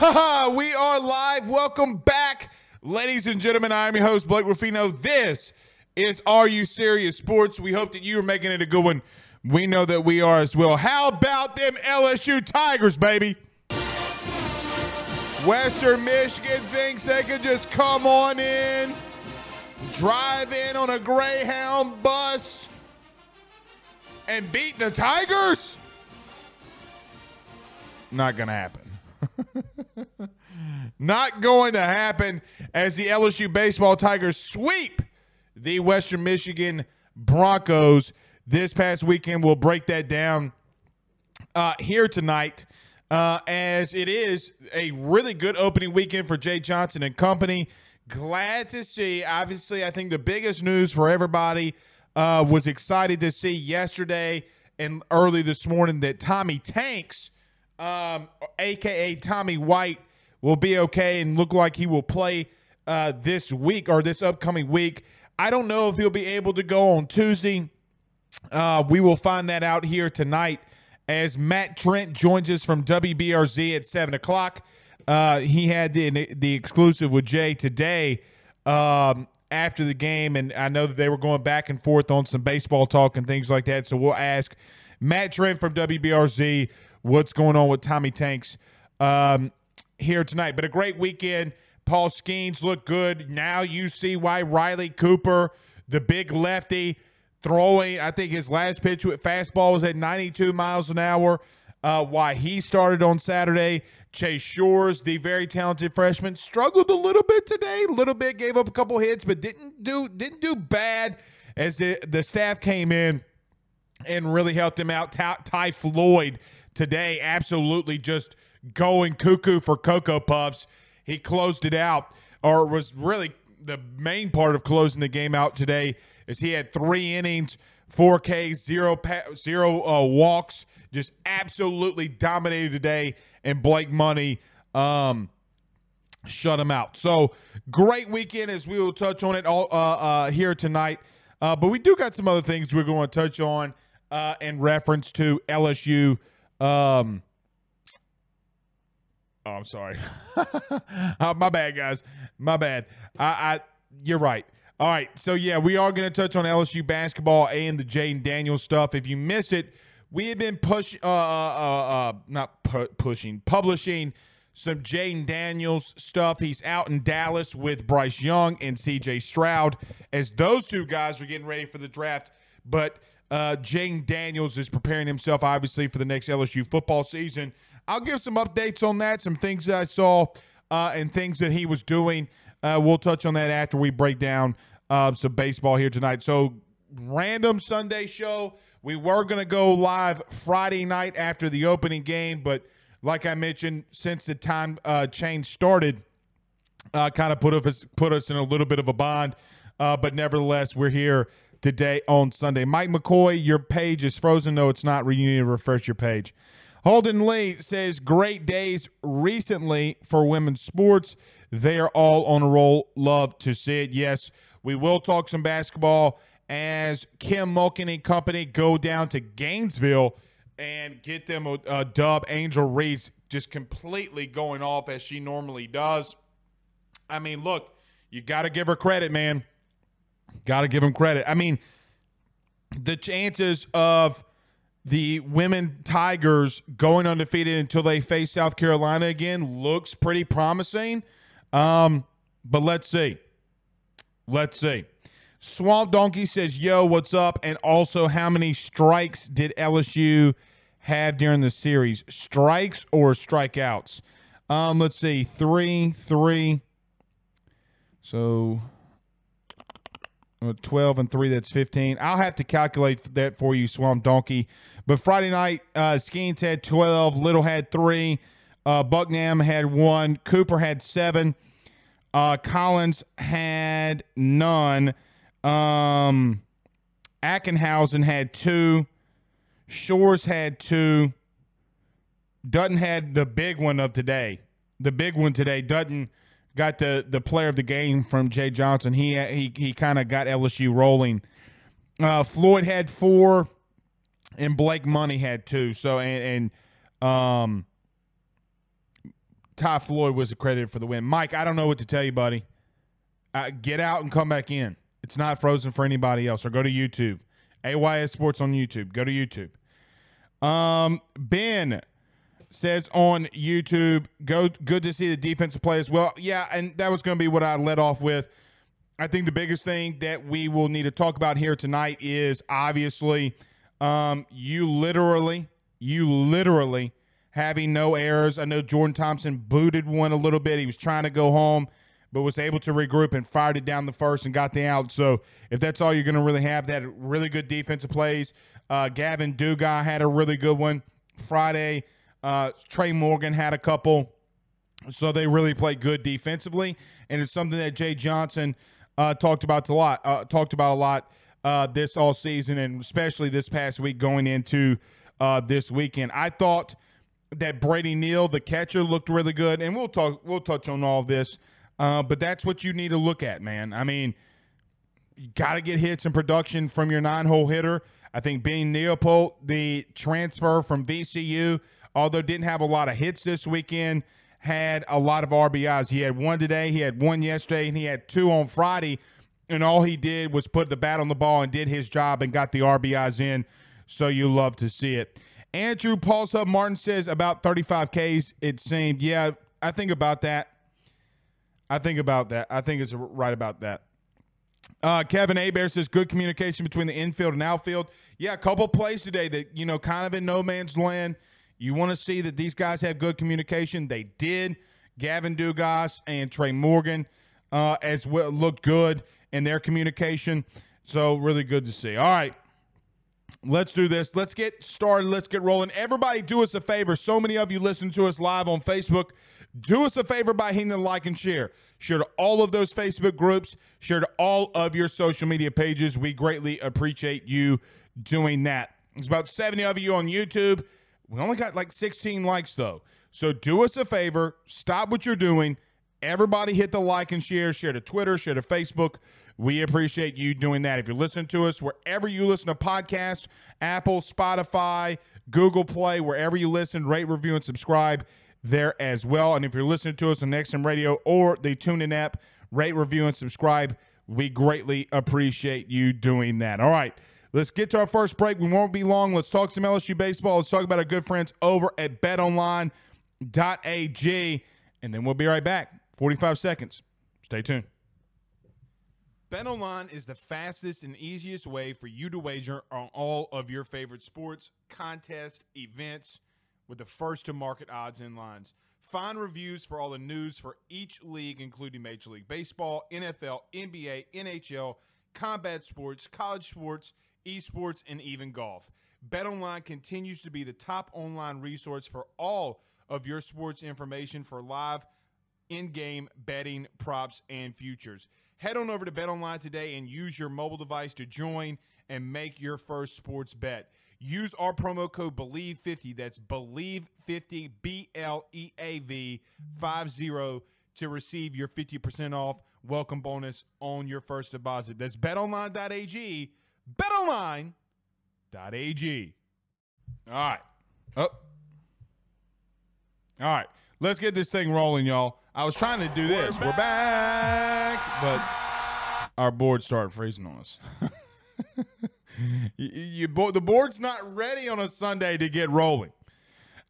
We are live. Welcome back, ladies and gentlemen. I am your host, Blake Ruffino. This is Are You Serious Sports. We hope that you are making it a good one. We know that we are as well. How about them LSU Tigers, baby? Western Michigan thinks they could just come on in, drive in on a Greyhound bus, and beat the Tigers? Not going to happen. Not going to happen, as the LSU baseball Tigers sweep the Western Michigan Broncos this past weekend. We'll break that down here tonight, as it is a really good opening weekend for Jay Johnson and company. Glad to see. Obviously, I think the biggest news for everybody was excited to see yesterday and early this morning that Tommy Tanks, AKA Tommy White, will be okay and look like he will play this week or this upcoming week. I don't know if he'll be able to go on Tuesday. We will find that out here tonight as Matt Trent joins us from WBRZ at 7 o'clock. He had the exclusive with Jay today after the game, and I know that they were going back and forth on some baseball talk and things like that, so we'll ask Matt Trent from WBRZ what's going on with Tommy Tanks here tonight. But a great weekend. Paul Skenes looked good. Now you see why Riley Cooper, the big lefty, throwing, I think his last pitch with fastball was at 92 miles an hour, why he started on Saturday. Chase Shores, the very talented freshman, struggled a little bit today, a little bit, gave up a couple hits, but didn't do bad as the staff came in and really helped him out. Ty Floyd today, absolutely just going cuckoo for Cocoa Puffs. He closed it out, or was really the main part of closing the game out today, is he had 3 innings, 4Ks, zero walks, just absolutely dominated today, and Blake Money shut him out. So, great weekend, as we will touch on it all here tonight. But we do got some other things we're going to touch on in reference to LSU. Oh, I'm sorry. My bad, guys. My bad. You're right. All right. So, yeah, we are going to touch on LSU basketball and the Jayden Daniels stuff. If you missed it, we have been publishing some Jayden Daniels stuff. He's out in Dallas with Bryce Young and C.J. Stroud, as those two guys are getting ready for the draft. But Jayden Daniels is preparing himself, obviously, for the next LSU football season. I'll give some updates on that, some things that I saw and things that he was doing. We'll touch on that after we break down some baseball here tonight. So, random Sunday show. We were going to go live Friday night after the opening game, but like I mentioned, since the time change started, kind of put us in a little bit of a bind. But nevertheless, we're here today on Sunday. Mike McCoy, your page is frozen. No, it's not. You need to refresh your page. Holden Lee says, great days recently for women's sports. They are all on a roll. Love to see it. Yes, we will talk some basketball as Kim Mulkey and company go down to Gainesville and get them a dub. Angel Reese just completely going off as she normally does. I mean, look, you got to give her credit, man. Got to give them credit. I mean, the chances of the women Tigers going undefeated until they face South Carolina again looks pretty promising. But let's see. Let's see. Swamp Donkey says, yo, what's up? And also, how many strikes did LSU have during the series? Strikes or strikeouts? Let's see. 3. So 12 and 3, that's 15. I'll have to calculate that for you, Swamp Donkey. But Friday night, Skeens had 12, Little had 3, Bucknam had 1, Cooper had 7, Collins had none, Ackenhausen had 2, Shores had 2, Dutton had the big one of today. The big one today, Dutton got the player of the game from Jay Johnson. He kind of got LSU rolling. Floyd had 4, and Blake Money had 2. So and Ty Floyd was accredited for the win. Mike, I don't know what to tell you, buddy. Get out and come back in. It's not frozen for anybody else. Or go to YouTube. AYS Sports on YouTube. Go to YouTube. Ben says on YouTube, good to see the defensive play as well. Yeah, and that was going to be what I led off with. I think the biggest thing that we will need to talk about here tonight is, obviously, you literally having no errors. I know Jordan Thompson booted one a little bit. He was trying to go home, but was able to regroup and fired it down the first and got the out. So if that's all you're going to really have, that really good defensive plays. Gavin Dugas had a really good one Friday. Trey Morgan had a couple. So they really played good defensively, and it's something that Jay Johnson talked about a lot this all season, and especially this past week going into this weekend. I thought that Brady Neal, the catcher, looked really good, and we'll touch on all this, but that's what you need to look at, man. I mean, you got to get hits and production from your 9-hole hitter. I think Ben Neopol, the transfer from VCU, although didn't have a lot of hits this weekend, had a lot of RBIs. He had one today, he had one yesterday, and he had two on Friday, and all he did was put the bat on the ball and did his job and got the RBIs in, so you love to see it. Andrew Paul Sub Martin says about 35 Ks, it seemed. Yeah, I think about that. I think it's right about that. Kevin Abear says good communication between the infield and outfield. Yeah, a couple plays today that, kind of in no man's land. You want to see that these guys had good communication. They did. Gavin Dugas and Trey Morgan as well looked good in their communication. So really good to see. All right, let's do this. Let's get started. Let's get rolling. Everybody do us a favor. So many of you listen to us live on Facebook. Do us a favor by hitting the like and share. Share to all of those Facebook groups. Share to all of your social media pages. We greatly appreciate you doing that. There's about 70 of you on YouTube. We only got like 16 likes, though. So do us a favor. Stop what you're doing. Everybody hit the like and share. Share to Twitter. Share to Facebook. We appreciate you doing that. If you're listening to us, wherever you listen to podcasts, Apple, Spotify, Google Play, wherever you listen, rate, review, and subscribe there as well. And if you're listening to us on XM Radio or the TuneIn app, rate, review, and subscribe. We greatly appreciate you doing that. All right. Let's get to our first break. We won't be long. Let's talk some LSU baseball. Let's talk about our good friends over at BetOnline.ag, and then we'll be right back. 45 seconds. Stay tuned. BetOnline is the fastest and easiest way for you to wager on all of your favorite sports, contests, events, with the first-to-market odds and lines. Find reviews for all the news for each league, including Major League Baseball, NFL, NBA, NHL, combat sports, college sports, esports, and even golf. BetOnline continues to be the top online resource for all of your sports information for live in-game betting, props, and futures. Head on over to BetOnline today and use your mobile device to join and make your first sports bet. Use our promo code BELIEVE50, that's BELIEVE50, B-L-E-A-V 50, to receive your 50% off welcome bonus on your first deposit. That's BetOnline.ag, BetOnline.ag. All right, let's get this thing rolling, y'all. I was trying to do this. We're back, but our board started freezing on us. The board's not ready on a Sunday to get rolling.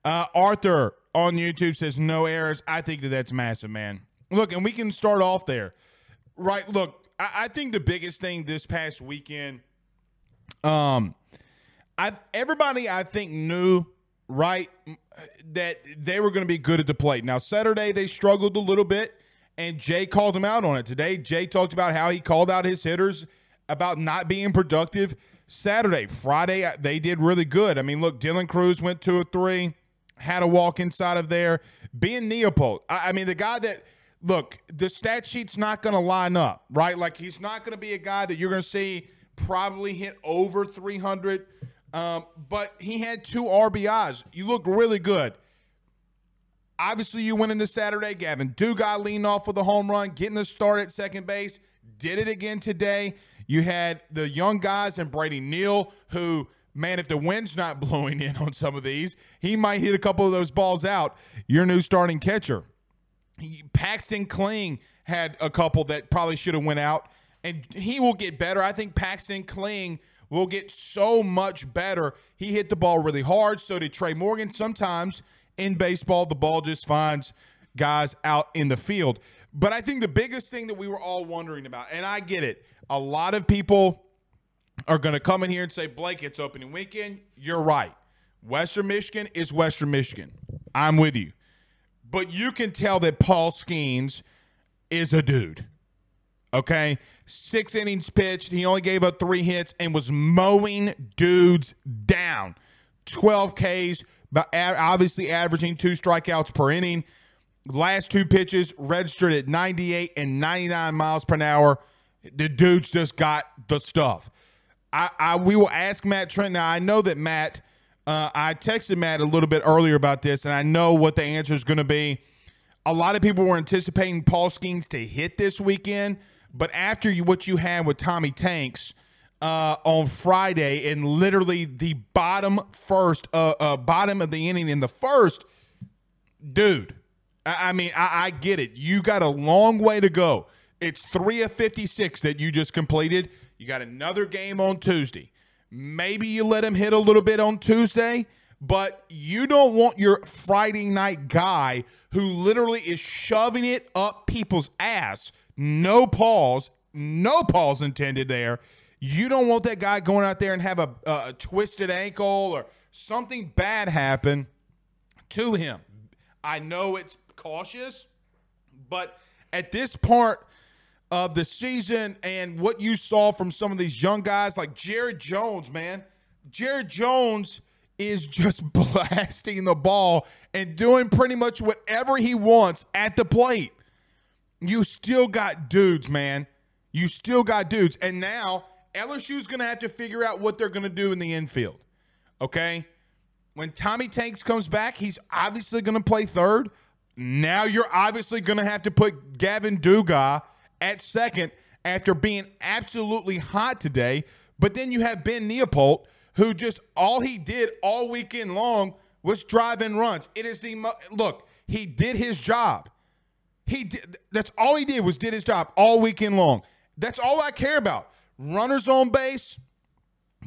Arthur on YouTube says no errors. I think that's massive, man. Look, and we can start off there. Right, look, I think the biggest thing this past weekend, everybody I think knew, right, that they were going to be good at the plate. Now, Saturday they struggled a little bit, and Jay called them out on it. Today, Jay talked about how he called out his hitters about not being productive Saturday. Friday, they did really good. I mean, look, Dylan Crews went 2 of 3, had a walk inside of there. Ben Neopol, I mean, the guy that – look, the stat sheet's not going to line up, right? Like, he's not going to be a guy that you're going to see probably hit over 300, but he had 2 RBIs. You look really good. Obviously, you went into Saturday. Gavin Dugas leaned off with a home run, getting a start at second base, did it again today. You had the young guys and Brady Neal, who, man, if the wind's not blowing in on some of these, he might hit a couple of those balls out, your new starting catcher. Paxton Kling had a couple that probably should have went out, and he will get better. I think Paxton Kling will get so much better. He hit the ball really hard. So did Trey Morgan. Sometimes in baseball, the ball just finds guys out in the field. But I think the biggest thing that we were all wondering about, and I get it, a lot of people are going to come in here and say, Blake, it's opening weekend. You're right. Western Michigan is Western Michigan. I'm with you. But you can tell that Paul Skenes is a dude. Okay? 6 innings pitched. He only gave up 3 hits and was mowing dudes down. 12 Ks, but obviously averaging 2 strikeouts per inning. Last 2 pitches registered at 98 and 99 miles per hour. The dudes just got the stuff. We will ask Matt Trent. Now, I know that Matt, I texted Matt a little bit earlier about this, and I know what the answer is going to be. A lot of people were anticipating Paul Skenes to hit this weekend, but after what you had with Tommy Tanks on Friday and literally the bottom of the inning in the first, dude, I mean, I get it. You got a long way to go. It's 3 of 56 that you just completed. You got another game on Tuesday. Maybe you let him hit a little bit on Tuesday, but you don't want your Friday night guy who literally is shoving it up people's ass. No pause intended there. You don't want that guy going out there and have a twisted ankle or something bad happen to him. I know it's cautious, but at this part of the season and what you saw from some of these young guys like Jared Jones, man. Jared Jones is just blasting the ball and doing pretty much whatever he wants at the plate. You still got dudes, man. You still got dudes. And now LSU's going to have to figure out what they're going to do in the infield, okay? When Tommy Tanks comes back, he's obviously going to play third. Now you're obviously going to have to put Gavin Dugas at second after being absolutely hot today. But then you have Ben Neopol, who just all he did all weekend long was drive in runs. It is the look, he did his job. That's all he did was did his job all weekend long. That's all I care about. Runners on base,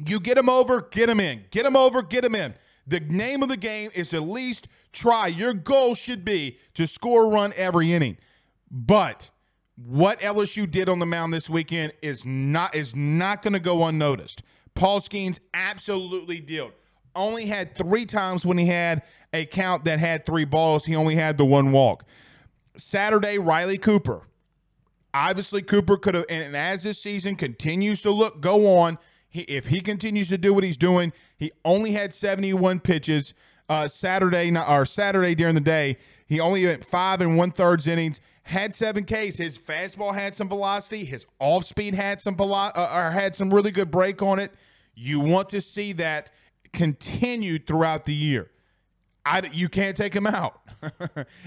you get them over, get them in. Get them over, get them in. The name of the game is at least try. Your goal should be to score a run every inning. But what LSU did on the mound this weekend is not going to go unnoticed. Paul Skenes absolutely dealt. Only had 3 times when he had a count that had 3 balls. He only had the 1 walk. Saturday, Riley Cooper. Obviously, Cooper could have, and as this season continues to go on, if he continues to do what he's doing, he only had 71 pitches Saturday during the day. He only went 5 1/3 innings. Had 7 Ks. His fastball had some velocity. His off-speed had some really good break on it. You want to see that continued throughout the year. You can't take him out.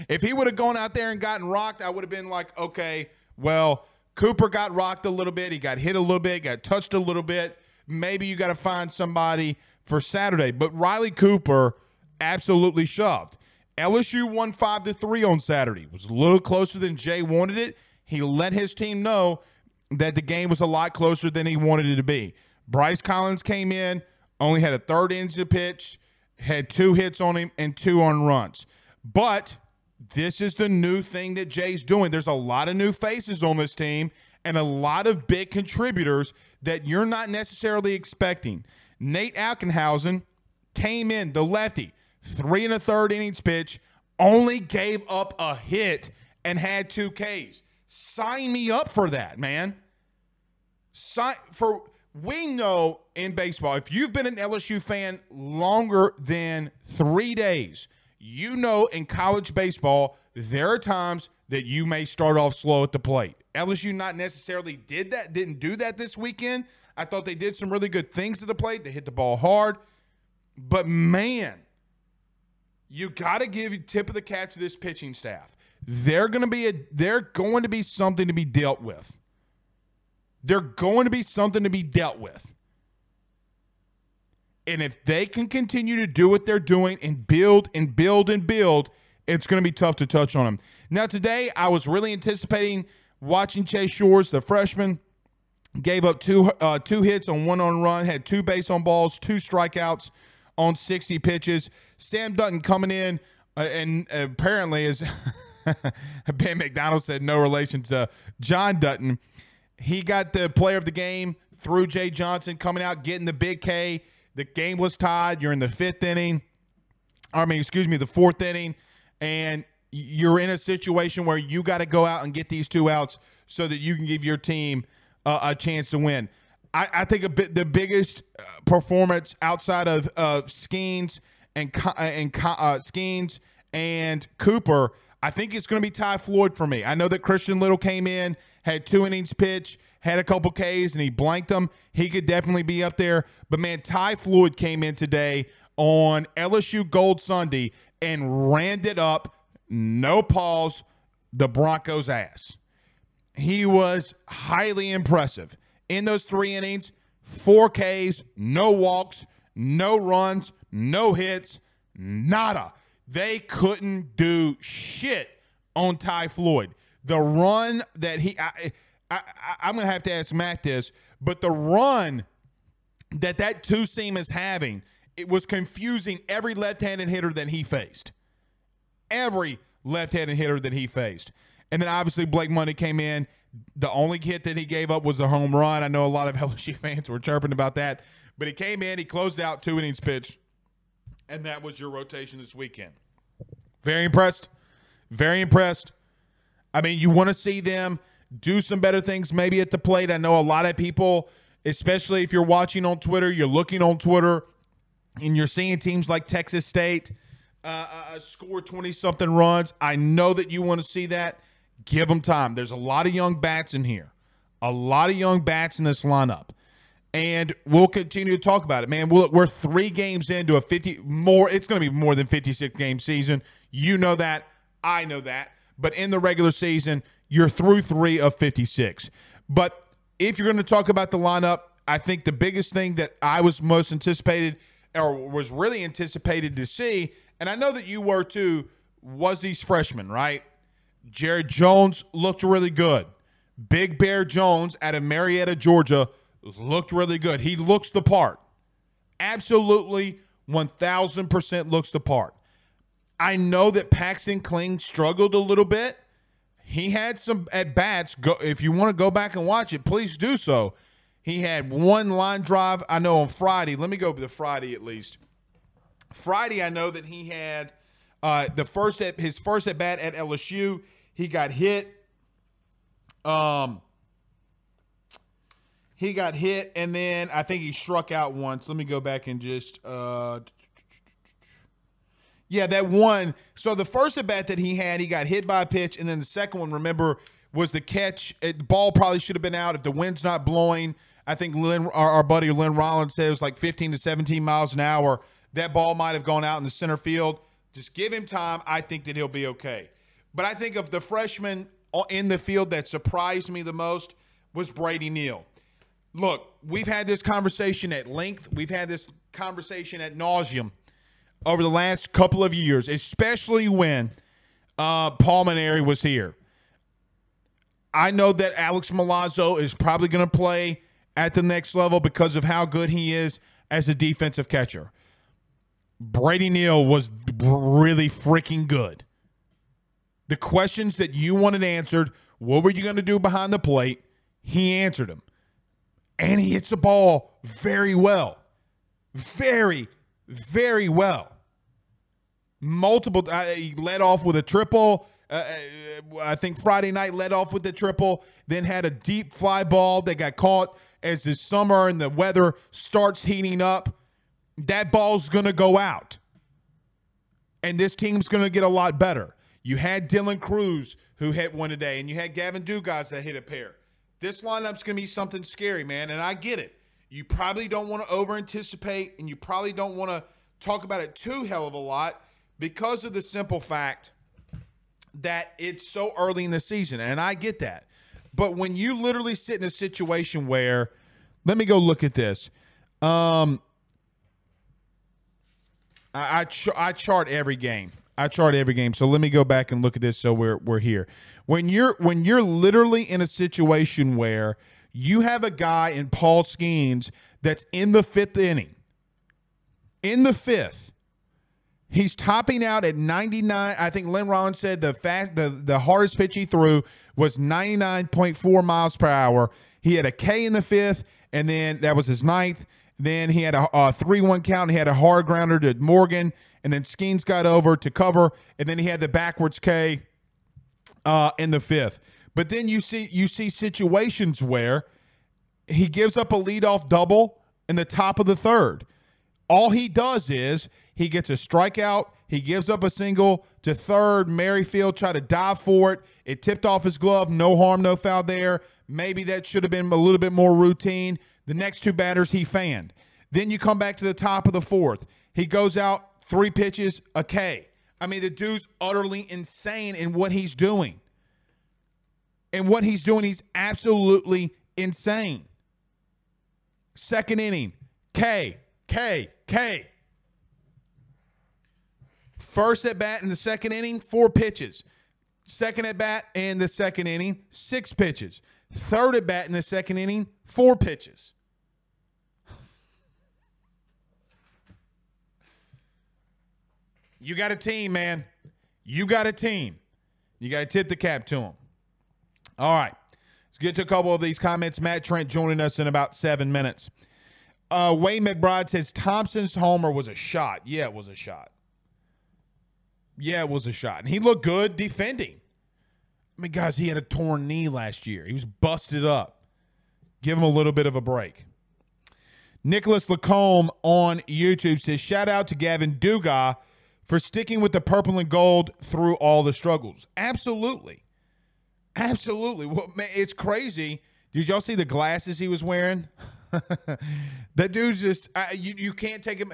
If he would have gone out there and gotten rocked, I would have been like, okay, well, Cooper got rocked a little bit. He got hit a little bit, got touched a little bit. Maybe you got to find somebody for Saturday. But Riley Cooper absolutely shoved. LSU won 5-3 on Saturday. It was a little closer than Jay wanted it. He let his team know that the game was a lot closer than he wanted it to be. Bryce Collins came in, only had a third innings to pitch, had 2 hits on him and 2 on runs. But this is the new thing that Jay's doing. There's a lot of new faces on this team and a lot of big contributors that you're not necessarily expecting. Nate Alkenhausen came in, the lefty. 3 1/3 innings pitch, only gave up a hit and had 2 Ks. Sign me up for that, man. We know in baseball, if you've been an LSU fan longer than 3 days, you know in college baseball, there are times that you may start off slow at the plate. LSU not necessarily didn't do that this weekend. I thought they did some really good things at the plate. They hit the ball hard. But, man, you got to give tip of the cap to this pitching staff. They're going to be something to be dealt with. They're going to be something to be dealt with. And if they can continue to do what they're doing and build, it's going to be tough to touch on them. Now, today, I was really anticipating watching Chase Shores, the freshman. Gave up two hits on one-on run, had two base on balls, two strikeouts on 60 pitches. Sam Dutton coming in, and apparently, as Ben McDonald said, no relation to John Dutton. He got the player of the game through Jay Johnson, coming out, getting the big K. The game was tied. You're in the fourth inning, and you're in a situation where you got to go out and get these two outs so that you can give your team a chance to win. I think the biggest performance outside of Skenes and Cooper, I think it's going to be Ty Floyd for me. I know that Christian Little came in, had two innings pitch, had a couple Ks, and he blanked them. He could definitely be up there. But, man, Ty Floyd came in today on LSU Gold Sunday and rammed it up, no pause, the Broncos' ass. He was highly impressive. In those three innings, 4 Ks, no walks, no runs, no hits, nada. They couldn't do shit on Ty Floyd. The run that he – I'm going to have to ask Matt this, but the run that two-seam is having, it was confusing every left-handed hitter that he faced. Every left-handed hitter that he faced. And then obviously Blake Money came in. The only hit that he gave up was a home run. I know a lot of LSU fans were chirping about that. But he came in, he closed out two innings pitch, and that was your rotation this weekend. Very impressed. Very impressed. I mean, you want to see them do some better things maybe at the plate. I know a lot of people, especially if you're watching on Twitter, you're looking on Twitter, and you're seeing teams like Texas State score 20-something runs. I know that you want to see that. Give them time. There's a lot of young bats in here. A lot of young bats in this lineup. And we'll continue to talk about it, man. We're 3 games into a 50 more. It's going to be more than 56 game season. You know that. I know that. But in the regular season, you're through 3 of 56. But if you're going to talk about the lineup, I think the biggest thing that I was most anticipated or was really anticipated to see, and I know that you were too, was these freshmen, right? Jared Jones looked really good. Big Bear Jones out of Marietta, Georgia, looked really good. He looks the part. Absolutely 1,000% looks the part. I know that Paxton Kling struggled a little bit. He had some at-bats. If you want to go back and watch it, please do so. He had one line drive, I know, on Friday. Let me go to Friday at least. Friday, I know that he had his first at bat at LSU. He got hit. He got hit, and then I think he struck out once. Let me go back and just yeah, that one. So the first at bat that he had, he got hit by a pitch, and then the second one, remember, was the catch. The ball probably should have been out if the wind's not blowing. I think our buddy Lynn Rollins said it was like 15 to 17 miles an hour. That ball might have gone out in the center field. Just give him time. I think that he'll be okay. But I think of the freshman in the field that surprised me the most was Brady Neal. Look, we've had this conversation at length. We've had this conversation ad nauseum over the last couple of years, especially when Paul Maneri was here. I know that Alex Milazzo is probably going to play at the next level because of how good he is as a defensive catcher. Brady Neal was really freaking good. The questions that you wanted answered, what were you going to do behind the plate? He answered them. And he hits the ball very well. Very, very well. Multiple, he led off with a triple. I think Friday night led off with a triple, then had a deep fly ball that got caught as the summer and the weather starts heating up. That ball's going to go out. And this team's going to get a lot better. You had Dylan Crews who hit one today, and you had Gavin Dugas that hit a pair. This lineup's going to be something scary, man, and I get it. You probably don't want to over-anticipate, and you probably don't want to talk about it too hell of a lot because of the simple fact that it's so early in the season, and I get that. But when you literally sit in a situation where – let me go look at this. I chart every game. I chart every game. So let me go back and look at this. So we're here. When you're literally in a situation where you have a guy in Paul Skenes that's in the fifth inning, in the fifth, he's topping out at 99. I think Lynn Rollins said the hardest pitch he threw was 99.4 miles per hour. He had a K in the fifth, and then that was his ninth. Then he had a 3-1 count. And he had a hard grounder to Morgan, and then Skenes got over to cover, and then he had the backwards K in the fifth. But then you see situations where he gives up a leadoff double in the top of the third. All he does is he gets a strikeout. He gives up a single to third. Merrifield tried to dive for it. It tipped off his glove. No harm, no foul there. Maybe that should have been a little bit more routine. The next two batters, he fanned. Then you come back to the top of the fourth. He goes out, 3 pitches, a K. I mean, the dude's utterly insane in what he's doing. And what he's doing, he's absolutely insane. Second inning, K, K, K. First at bat in the second inning, 4 pitches. Second at bat in the second inning, 6 pitches. Third at bat in the second inning, 4 pitches. You got a team, man. You got a team. You got to tip the cap to them. All right. Let's get to a couple of these comments. Matt Trent joining us in about 7 minutes. Wayne McBride says, Thompson's homer was a shot. Yeah, it was a shot. Yeah, it was a shot. And he looked good defending. I mean, guys, he had a torn knee last year. He was busted up. Give him a little bit of a break. Nicholas Lacombe on YouTube says, shout out to Gavin Dugas for sticking with the purple and gold through all the struggles. Absolutely. Absolutely. Well, man, it's crazy. Did y'all see the glasses he was wearing? That dude's just, you can't take him.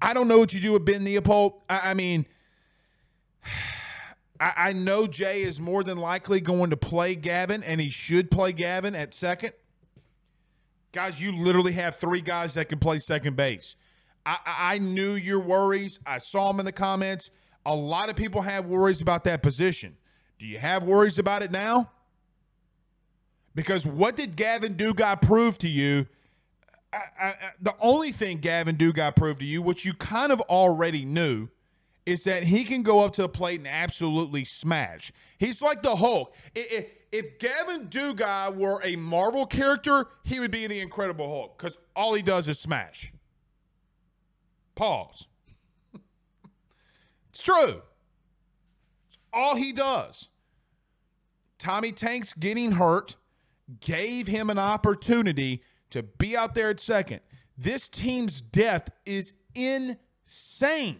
I don't know what you do with Ben Neopol. I mean, I know Jay is more than likely going to play Gavin, and he should play Gavin at second. Guys, you literally have 3 guys that can play second base. I knew your worries. I saw them in the comments. A lot of people have worries about that position. Do you have worries about it now? Because what did Gavin Dugas prove to you? The only thing Gavin Dugas proved to you, which you kind of already knew, is that he can go up to the plate and absolutely smash. He's like the Hulk. If Gavin Dugas were a Marvel character, he would be the Incredible Hulk because all he does is smash. Pause. It's true. It's all he does. Tommy Tanks getting hurt gave him an opportunity to be out there at second. This team's depth is insane.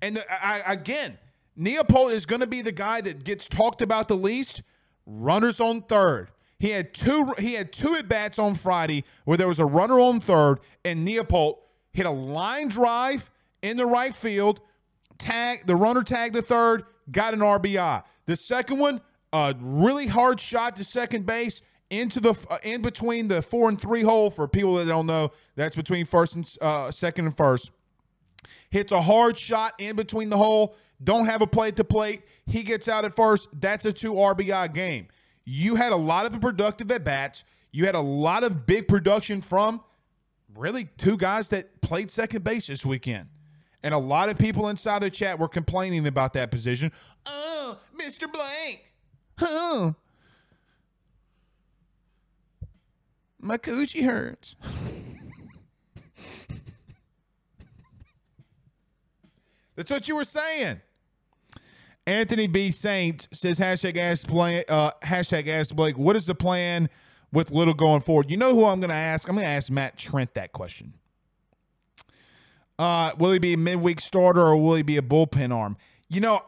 And again, Neopol is going to be the guy that gets talked about the least. Runners on third. He had two at-bats on Friday where there was a runner on third, and Neopol hit a line drive in the right field, the runner tagged the third, got an RBI. The second one, a really hard shot to second base into the in between the 4 and 3 hole. For people that don't know, that's between first and second and first. Hits a hard shot in between the hole. Don't have a play at the plate. He gets out at first. That's a 2 RBI game. You had a lot of productive at-bats. You had a lot of big production from really 2 guys that played second base this weekend. And a lot of people inside the chat were complaining about that position. Oh, Mr. Blank. Huh. My coochie hurts. That's what you were saying. Anthony B. Saints says, hashtag ask Blake, what is the plan with Little going forward? You know who I'm going to ask? I'm going to ask Matt Trent that question. Will he be a midweek starter or will he be a bullpen arm? You know,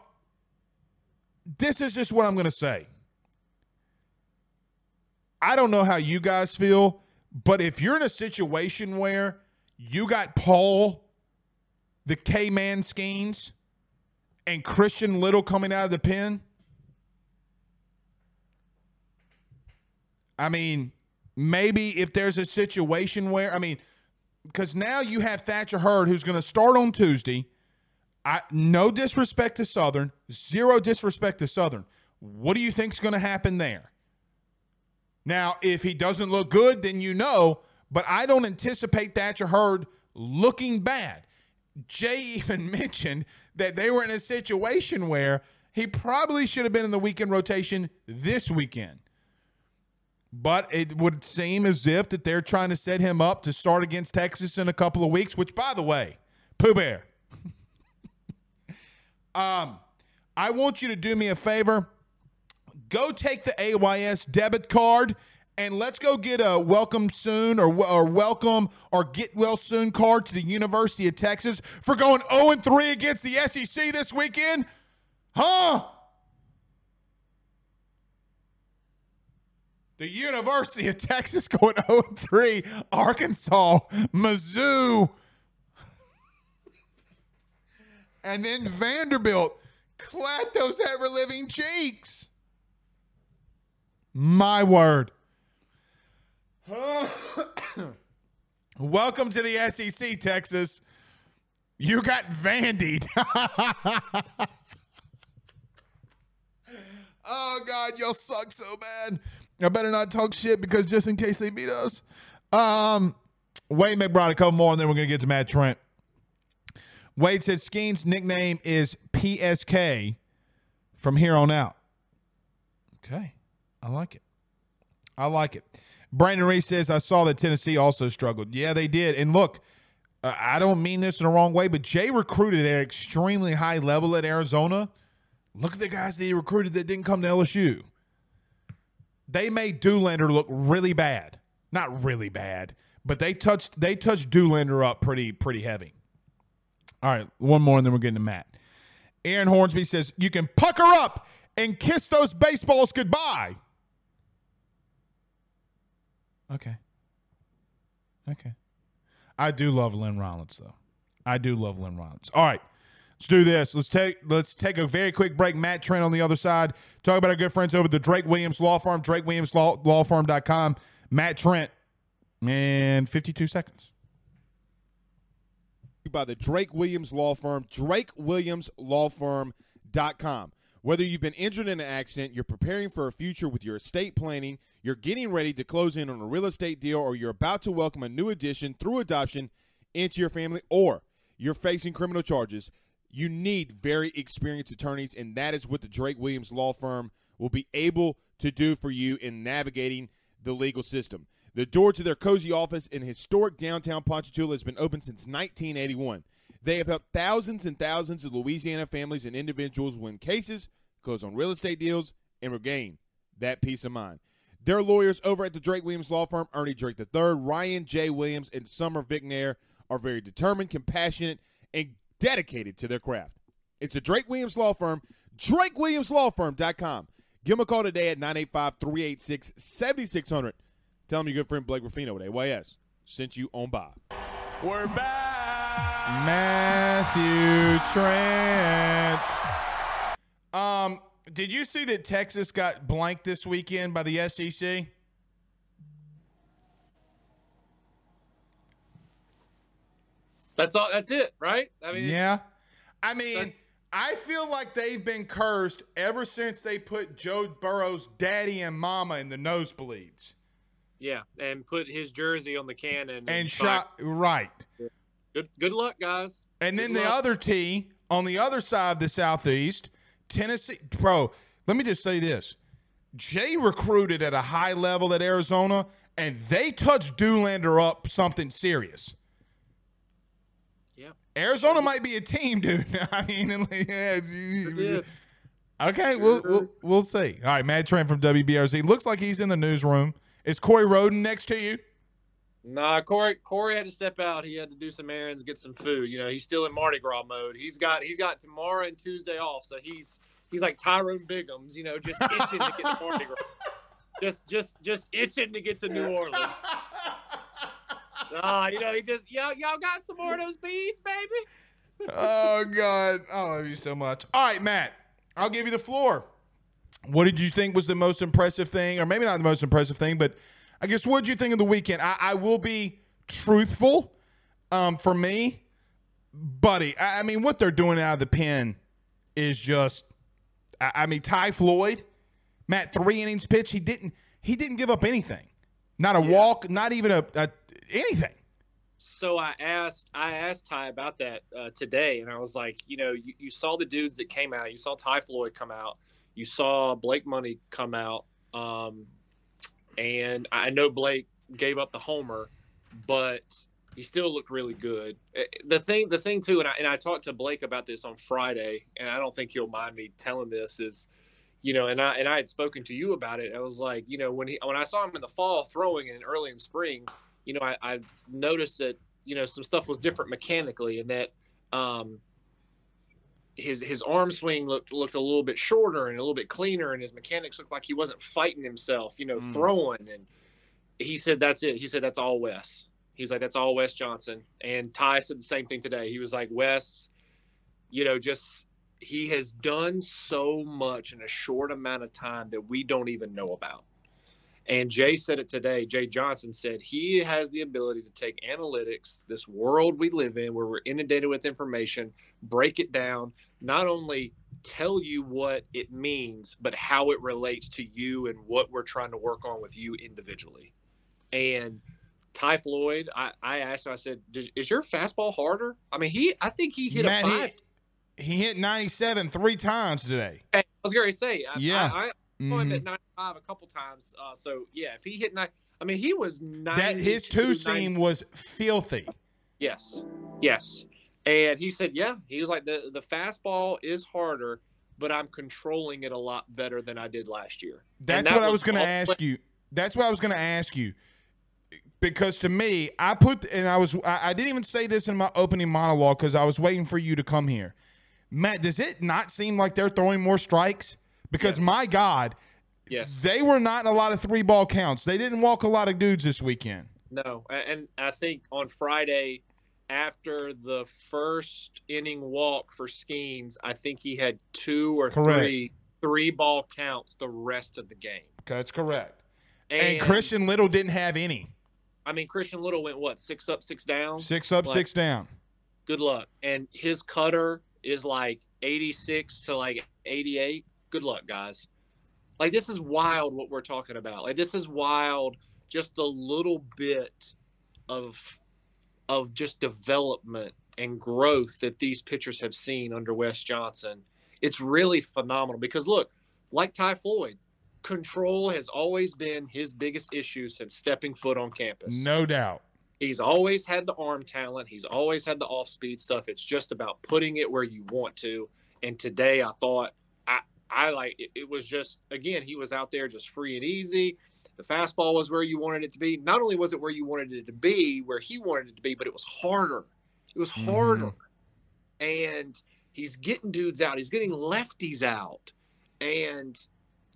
this is just what I'm going to say. I don't know how you guys feel, but if you're in a situation where you got Paul, the K-Man Skenes, and Christian Little coming out of the pen. I mean, maybe if there's a situation where, because now you have Thatcher Hurd, who's going to start on Tuesday No disrespect to Southern. Zero disrespect to Southern. What do you think's going to happen there? Now, if he doesn't look good, then you know. But I don't anticipate Thatcher Hurd looking bad. Jay even mentioned that they were in a situation where he probably should have been in the weekend rotation this weekend. But it would seem as if that they're trying to set him up to start against Texas in a couple of weeks, which, by the way, Pooh Bear. I want you to do me a favor. Go take the AYS debit card and let's go get a welcome soon or welcome or get well soon card to the University of Texas for going 0-3 against the SEC this weekend. Huh? The University of Texas going 0-3, Arkansas, Mizzou, and then Vanderbilt clapped those ever-living cheeks. My word. Welcome to the SEC, Texas. You got Vandied. Oh, God, y'all suck so bad. I better not talk shit because just in case they beat us. Wade McBride, a couple more, and then we're going to get to Matt Trent. Wade says Skenes' nickname is PSK from here on out. Okay. I like it. I like it. Brandon Reese says, I saw that Tennessee also struggled. Yeah, they did. And look, I don't mean this in the wrong way, but Jay recruited at an extremely high level at Arizona. Look at the guys that he recruited that didn't come to LSU. They made Doolander look really bad. Not really bad, but they touched Doolander up pretty heavy. All right, one more, and then we're getting to Matt. Aaron Hornsby says, you can pucker up and kiss those baseballs goodbye. Okay. I do love Lynn Rollins, though. All right, let's do this. Let's take a very quick break. Matt Trent on the other side. Talk about our good friends over at the Drake Williams Law Firm, drakewilliamslawfirm.com. Matt Trent, man, 52 seconds. By the Drake Williams Law Firm, drakewilliamslawfirm.com. Whether you've been injured in an accident, you're preparing for a future with your estate planning, you're getting ready to close in on a real estate deal, or you're about to welcome a new addition through adoption into your family, or you're facing criminal charges, you need very experienced attorneys, and that is what the Drake Williams Law Firm will be able to do for you in navigating the legal system. The door to their cozy office in historic downtown Ponchatoula has been open since 1981. They have helped thousands and thousands of Louisiana families and individuals win cases, close on real estate deals, and regain that peace of mind. Their lawyers over at the Drake Williams Law Firm, Ernie Drake III, Ryan J. Williams, and Summer Vignair, are very determined, compassionate, and dedicated to their craft. It's the Drake Williams Law Firm, drakewilliamslawfirm.com. Give them a call today at 985-386-7600. Tell them your good friend Blake Ruffino with AYS sent you on by. We're back. Matthew Trent. Did you see that Texas got blanked this weekend by the SEC? That's all. That's it, right? I mean, yeah. I mean, I feel like they've been cursed ever since they put Joe Burrow's daddy and mama in the nosebleeds. Yeah, and put his jersey on the cannon. And shot, right. Good luck, guys. And then the other team on the other side of the Southeast, Tennessee. Bro, let me just say this. Jay recruited at a high level at Arizona, and they touched Doolander up something serious. Yeah. Arizona might be a team, dude. I mean, yeah. Okay, sure. We'll see. All right, Matt Trent from WBRZ. Looks like he's in the newsroom. Is Corey Roden next to you? Nah, Corey had to step out. He had to do some errands, get some food. You know, he's still in Mardi Gras mode. He's got tomorrow and Tuesday off, so he's like Tyrone Biggums, you know, just itching to get to Mardi Gras. Just itching to get to New Orleans. You know, he just y'all got some more of those beads, baby. Oh God, I love you so much. All right, Matt, I'll give you the floor. What did you think was the most impressive thing? Or maybe not the most impressive thing, but I guess what did you think of the weekend? I will be truthful. For me, buddy, I mean, what they're doing out of the pen is just, I mean, Ty Floyd, Matt, 3 innings pitch, he didn't give up anything, not a walk, not even a anything. So I asked Ty about that today, and I was like, you know, you saw the dudes that came out, you saw Ty Floyd come out, you saw Blake Money come out, and I know Blake gave up the homer, but he still looked really good. The thing too, and I talked to Blake about this on Friday, and I don't think he'll mind me telling this, is, you know, and I had spoken to you about it. I was like, you know, when I saw him in the fall throwing and early in spring, you know, I noticed that, you know, some stuff was different mechanically, and that his arm swing looked a little bit shorter and a little bit cleaner, and his mechanics looked like he wasn't fighting himself, you know, throwing. And he said, that's it. He said, that's all Wes. He was like, that's all Wes Johnson. And Ty said the same thing today. He was like, Wes, you know, just he has done so much in a short amount of time that we don't even know about. And Jay said it today. Jay Johnson said he has the ability to take analytics, this world we live in where we're inundated with information, break it down, not only tell you what it means, but how it relates to you and what we're trying to work on with you individually. And Ty Floyd, I asked him, I said, is your fastball harder? I mean, I think he hit Matt, a 5. He hit 97 3 times today. I was going to say, I saw him at 95 a couple times. So, yeah, if he hit 9, I mean, he was 90. That his two-seam was filthy. Yes. And he said, yeah, he was like, the fastball is harder, but I'm controlling it a lot better than I did last year. That's what I was going to ask you. Because to me, I didn't even say this in my opening monologue because I was waiting for you to come here. Matt, does it not seem like they're throwing more strikes? Because my God, they were not in a lot of 3-ball counts. They didn't walk a lot of dudes this weekend. No, and I think on Friday, after the first inning walk for Skenes, I think he had 2 or 3 3-ball counts the rest of the game. That's correct. And Christian Little didn't have any. I mean, Christian Little went, 6 up, 6 down? 6 up, 6 down. Good luck. And his cutter is like 86 to like 88. Good luck, guys. Like, this is wild what we're talking about. Like, this is wild, just a little bit of just development and growth that these pitchers have seen under Wes Johnson. It's really phenomenal because, look, like Ty Floyd, control has always been his biggest issue since stepping foot on campus. No doubt. He's always had the arm talent. He's always had the off-speed stuff. It's just about putting it where you want to. And today I thought it was just, again, he was out there just free and easy. The fastball was where you wanted it to be. Not only was it where you wanted it to be, where he wanted it to be, but it was harder. It was harder. And he's getting dudes out. He's getting lefties out. And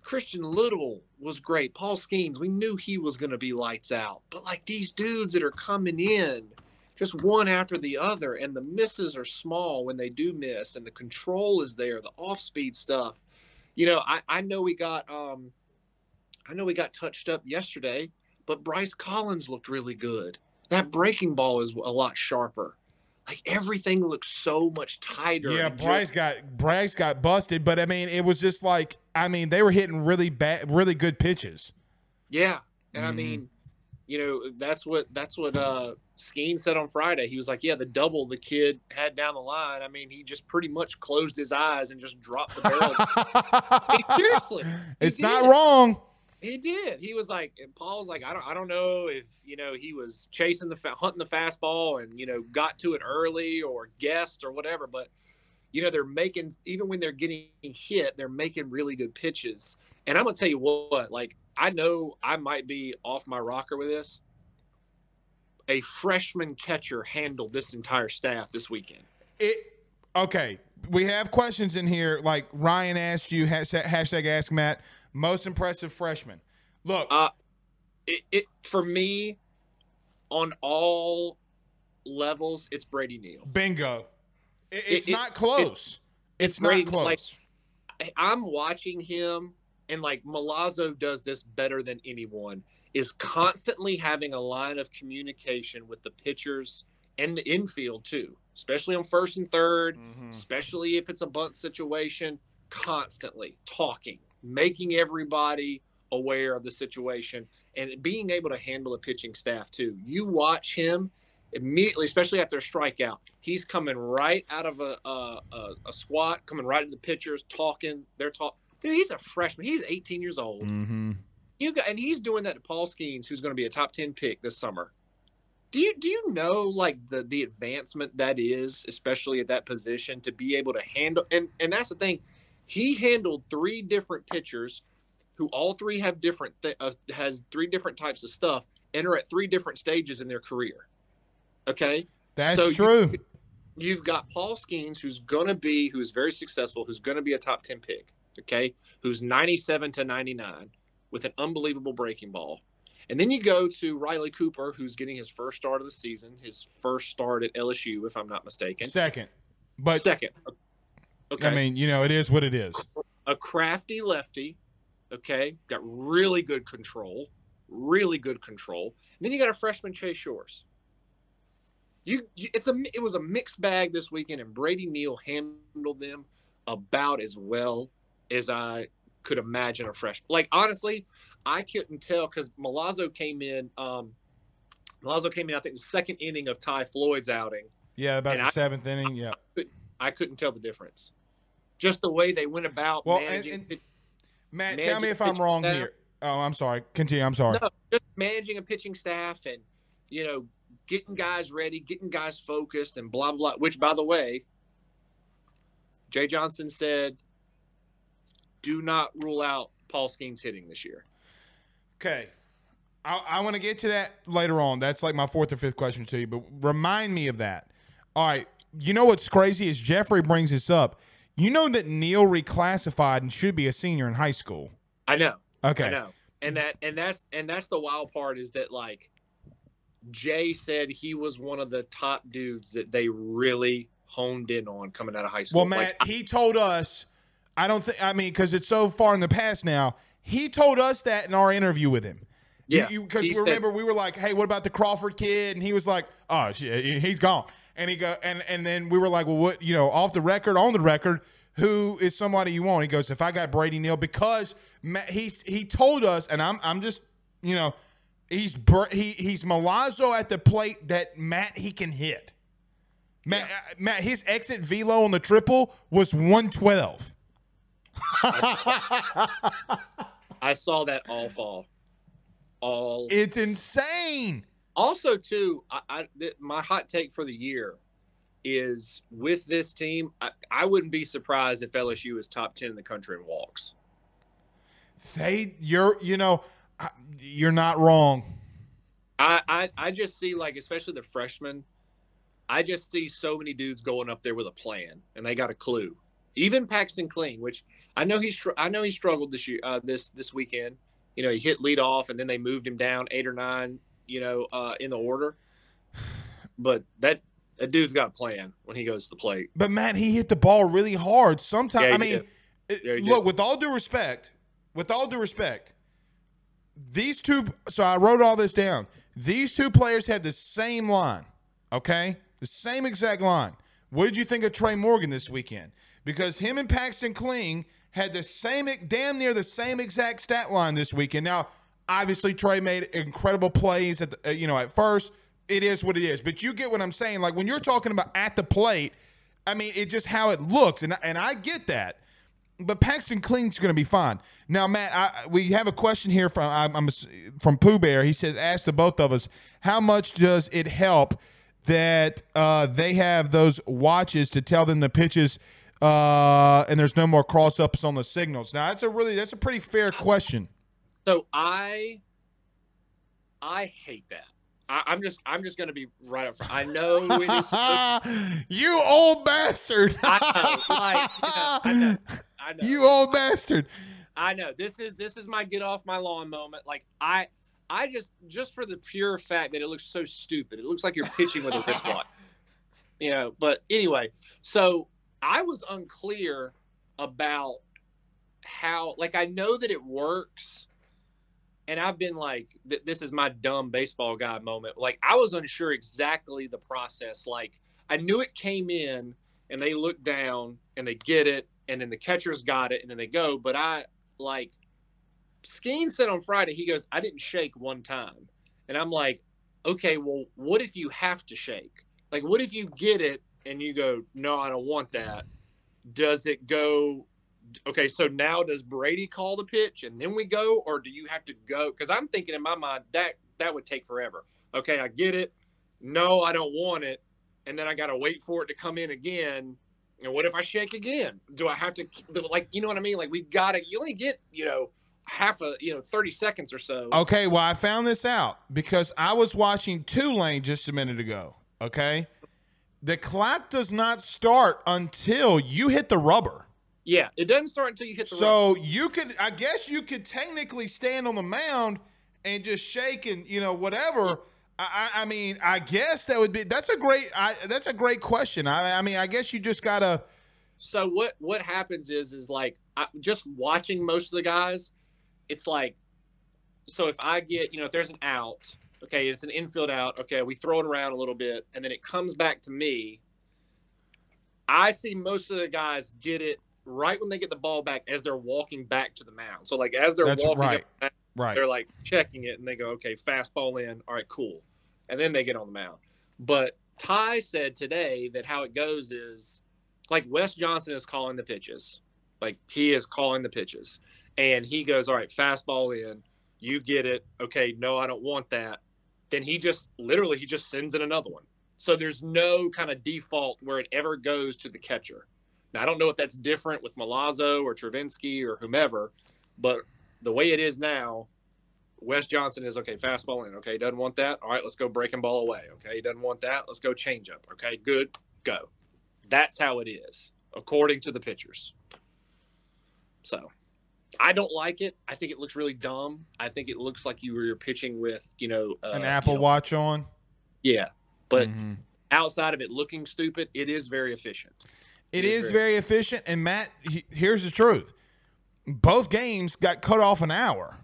Christian Little was great. Paul Skenes, we knew he was going to be lights out. But, like, these dudes that are coming in, just one after the other, and the misses are small when they do miss, and the control is there, the off-speed stuff. You know, I know we got touched up yesterday, but Bryce Collins looked really good. That breaking ball is a lot sharper. Like, everything looks so much tighter. Yeah, Bryce got busted, but I mean, it was just like, I mean, they were hitting really good pitches. Yeah, and I mean, you know, that's what Skenes said on Friday. He was like, "Yeah, the double the kid had down the line. I mean, he just pretty much closed his eyes and just dropped the barrel." Hey, seriously, it's not wrong. He did. He was like, and Paul's like, I don't know if, you know, he was hunting the fastball and, you know, got to it early or guessed or whatever. But, you know, they're making, even when they're getting hit, they're making really good pitches. And I'm going to tell you what, like, I know I might be off my rocker with this. A freshman catcher handled this entire staff this weekend. Okay. We have questions in here. Like Ryan asked you, hashtag ask Matt. Most impressive freshman. Look, it for me, on all levels, it's Brady Neal. Bingo. It's not close. It's not close. Like, I'm watching him, and like Milazzo does this better than anyone. Is constantly having a line of communication with the pitchers and the infield too. especially on first and third, especially if it's a bunt situation, constantly talking, making everybody aware of the situation, and being able to handle a pitching staff too. You watch him immediately, especially after a strikeout. He's coming right out of a squat, coming right to the pitchers, talking. They're talking. Dude, he's a freshman. He's 18 years old. And he's doing that to Paul Skenes, who's going to be a top 10 pick this summer. Do you know, like, the advancement that is, especially at that position, to be able to handle? And that's the thing. He handled three different pitchers who all three have different has three different types of stuff and are at three different stages in their career. Okay? That's true. You've got Paul Skenes, who's very successful, who's going to be a top 10 pick, okay, who's 97-99 with an unbelievable breaking ball. And then you go to Riley Cooper, who's getting his first start of the season, his first start at LSU, if I'm not mistaken. Second. Okay. I mean, you know, it is what it is. A crafty lefty, okay, got really good control. And then you got a freshman Chase Shores. It was a mixed bag this weekend, and Brady Neal handled them about as well as I could imagine a freshman. Like, honestly, I couldn't tell because Milazzo came in. I think, the second inning of Ty Floyd's outing. Yeah, about the seventh inning. Yeah, I couldn't tell the difference. Just the way they went about managing. And Matt, tell me if I'm wrong here. Oh, I'm sorry. Continue. I'm sorry. No, just managing a pitching staff and, you know, getting guys ready, getting guys focused, and blah blah. Which, by the way, Jay Johnson said, do not rule out Paul Skenes hitting this year. Okay. I want to get to that later on. That's like my fourth or fifth question to you, but remind me of that. All right. You know what's crazy is Jeffrey brings this up. You know that Neal reclassified and should be a senior in high school. I know. Okay. I know. And that's the wild part is that, like, Jay said he was one of the top dudes that they really honed in on coming out of high school. Well, Matt, like, he told us, because it's so far in the past now. He told us that in our interview with him. Yeah. Because remember, we were like, hey, what about the Crawford kid? And he was like, oh, shit, he's gone. And he go, and then we were like, well, what, you know, off the record, on the record, who is somebody you want? He goes, if I got Brady Neal, because he told us, and I'm just, you know, he's Milazzo at the plate that Matt, he can hit. Matt, yeah. Matt, his exit velo on the triple was 112. I saw that all fall. It's insane. Also, too, my hot take for the year is with this team, I wouldn't be surprised if LSU is top 10 in the country in walks. You're not wrong. I just see, like, especially the freshmen, I just see so many dudes going up there with a plan, and they got a clue. Even Paxton Kling, which I know he struggled this year, this weekend. You know, he hit leadoff, and then they moved him down 8 or 9. You know, in the order. But that dude's got a plan when he goes to the plate. But Matt, he hit the ball really hard. Sometimes, yeah, I mean, look, with all due respect, these two. So I wrote all this down. These two players had the same line, okay, the same exact line. What did you think of Trey Morgan this weekend? Because him and Paxton Kling had the same, damn near the same exact stat line this weekend. Now, obviously, Trey made incredible plays at first. It is what it is. But you get what I'm saying. Like, when you're talking about at the plate, I mean, it's just how it looks. And I get that. But Paxton Kling's going to be fine. Now, Matt, we have a question here from Pooh Bear. He says, ask to both of us, how much does it help that they have those watches to tell them the pitches and there's no more cross-ups on the signals? Now, that's a pretty fair question. So I hate that. I'm just going to be right up front. I know it is. You old bastard. I know. You old bastard. I know. This is my get off my lawn moment. Like, I just for the pure fact that it looks so stupid. It looks like you're pitching with a wristwatch. You know, but anyway, so I was unclear about how, like, I know that it works. And I've been like, this is my dumb baseball guy moment. Like, I was unsure exactly the process. Like, I knew it came in and they look down and they get it and then the catcher's got it and then they go. But I like Skenes said on Friday, he goes, I didn't shake one time. And I'm like, okay, well, what if you have to shake? Like, what if you get it and you go, no, I don't want that? Does it go? Okay, so now does Brady call the pitch and then we go, or do you have to go? Because I'm thinking in my mind that would take forever. Okay, I get it. No, I don't want it. And then I got to wait for it to come in again. And what if I shake again? Do I have to, like, you know what I mean? Like, we've got to, you only get, you know, half a, you know, 30 seconds or so. Okay, well, I found this out because I was watching Tulane just a minute ago. Okay. The clock does not start until you hit the rubber. Yeah, it doesn't start until you hit the rubber. So you could, I guess you could technically stand on the mound and just shake and, you know, whatever. I mean, I guess that would be, that's a great question. I mean, I guess you just got to. So what happens is like, just watching most of the guys, it's like, so if I get, you know, if there's an out, okay, it's an infield out, okay, we throw it around a little bit, and then it comes back to me. I see most of the guys get it right when they get the ball back as they're walking back to the mound. So, like, as they're walking up, they're, like, checking it, and they go, okay, fastball in, all right, cool. And then they get on the mound. But Ty said today that how it goes is, like, Wes Johnson is calling the pitches. Like, he is calling the pitches. And he goes, all right, fastball in, you get it, okay, no, I don't want that. Then he just – literally, he just sends in another one. So there's no kind of default where it ever goes to the catcher. Now, I don't know if that's different with Milazzo or Travinsky or whomever, but the way it is now, Wes Johnson is, okay, fastball in. Okay, doesn't want that. All right, let's go breaking ball away. Okay, doesn't want that. Let's go changeup. Okay, good, go. That's how it is, according to the pitchers. So I don't like it. I think it looks really dumb. I think it looks like you were pitching with, you know. An Apple Watch on? Yeah, but outside of it looking stupid, it is very efficient. It is very efficient, and Matt, here's the truth. Both games got cut off an hour.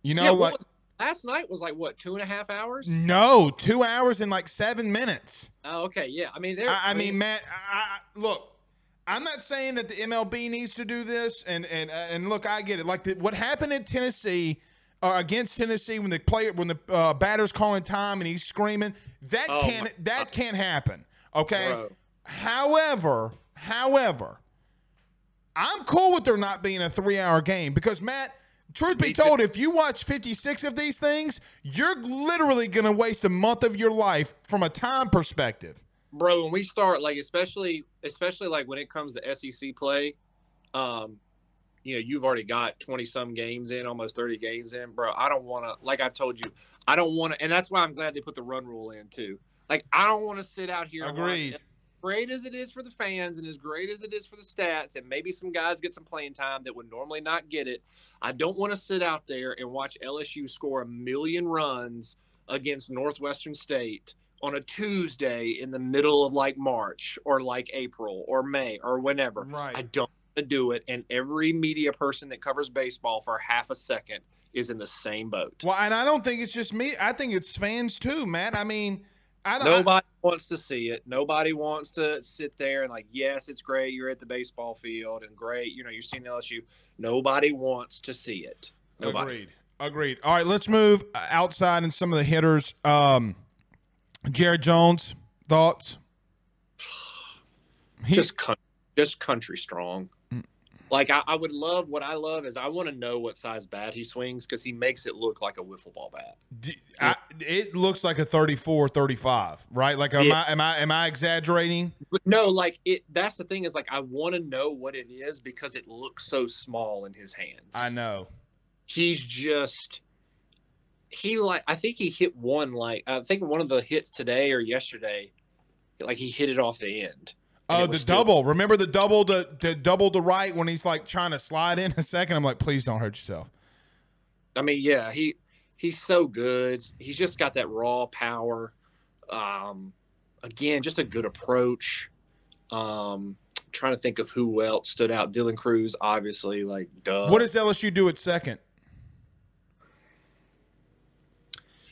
You know what? Last night was like, what, 2.5 hours? No, 2 hours and like 7 minutes. Oh, okay, yeah. I mean, Matt, look, I'm not saying that the MLB needs to do this, and look, I get it. Like what happened in Tennessee against Tennessee when the batter's calling time and he's screaming, that can't happen. Okay, bro. However, I'm cool with there not being a 3-hour game because, Matt, truth be told, if you watch 56 of these things, you're literally going to waste a month of your life from a time perspective. Bro, when we start, like, especially like when it comes to SEC play, you know, you've already got 20-some games in, almost 30 games in. Bro, I don't want to – like I've told you, I don't want to – and that's why I'm glad they put the run rule in too. Like, I don't want to sit out here and great as it is for the fans and as great as it is for the stats, and maybe some guys get some playing time that would normally not get it. I don't want to sit out there and watch LSU score 1,000,000 runs against Northwestern State on a Tuesday in the middle of like March or like April or May or whenever. Right. I don't want to do it. And every media person that covers baseball for half a second is in the same boat. Well, and I don't think it's just me. I think it's fans too, Matt. I mean, nobody wants to see it. Nobody wants to sit there and like, yes, it's great. You're at the baseball field and great. You know, you're seeing LSU. Nobody wants to see it. Nobody. Agreed. All right, let's move outside and some of the hitters. Jared Jones, thoughts? Just country strong. Like I would love – what I love is I want to know what size bat he swings because he makes it look like a wiffle ball bat. It looks like a 34, 35, right? Like am I exaggerating? No, like that's the thing is like I want to know what it is because it looks so small in his hands. I know. He's just – I think he hit one like – I think one of the hits today or yesterday, like he hit it off the end. Oh, the double. Remember the double to right when he's like trying to slide in a second? I'm like, please don't hurt yourself. I mean, yeah, he's so good. He's just got that raw power. Again, just a good approach. Trying to think of who else stood out. Dylan Crews, obviously, like, duh. What does LSU do at second?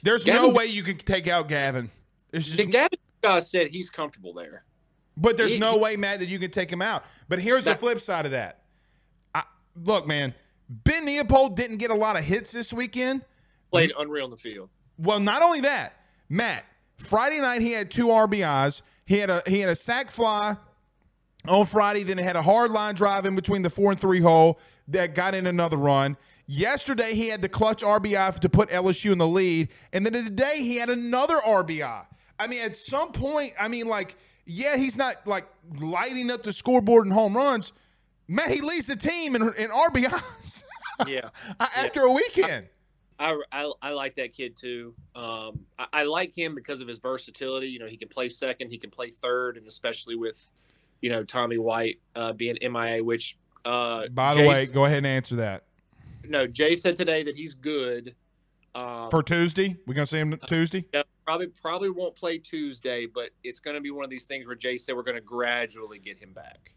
There's no way you can take out Gavin. It's just – said he's comfortable there. But there's no way, Matt, that you can take him out. But here's the flip side of that. Look, man, Ben Neopol didn't get a lot of hits this weekend. Played unreal in the field. Well, not only that, Matt, Friday night he had 2 RBIs. He had a sack fly on Friday, then he had a hard line drive in between the 4 and 3 hole that got in another run. Yesterday he had the clutch RBI to put LSU in the lead, and then today he had another RBI. I mean, at some point, yeah, he's not like lighting up the scoreboard in home runs. Matt, he leads the team in RBIs. Yeah, after a weekend. I like that kid too. I like him because of his versatility. You know, he can play second, he can play third, and especially with, you know, Tommy White being MIA, which by the way, go ahead and answer that. No, Jay said today that he's good for Tuesday. We're gonna see him Tuesday. Yeah, probably won't play Tuesday, but it's gonna be one of these things where Jay said we're gonna gradually get him back.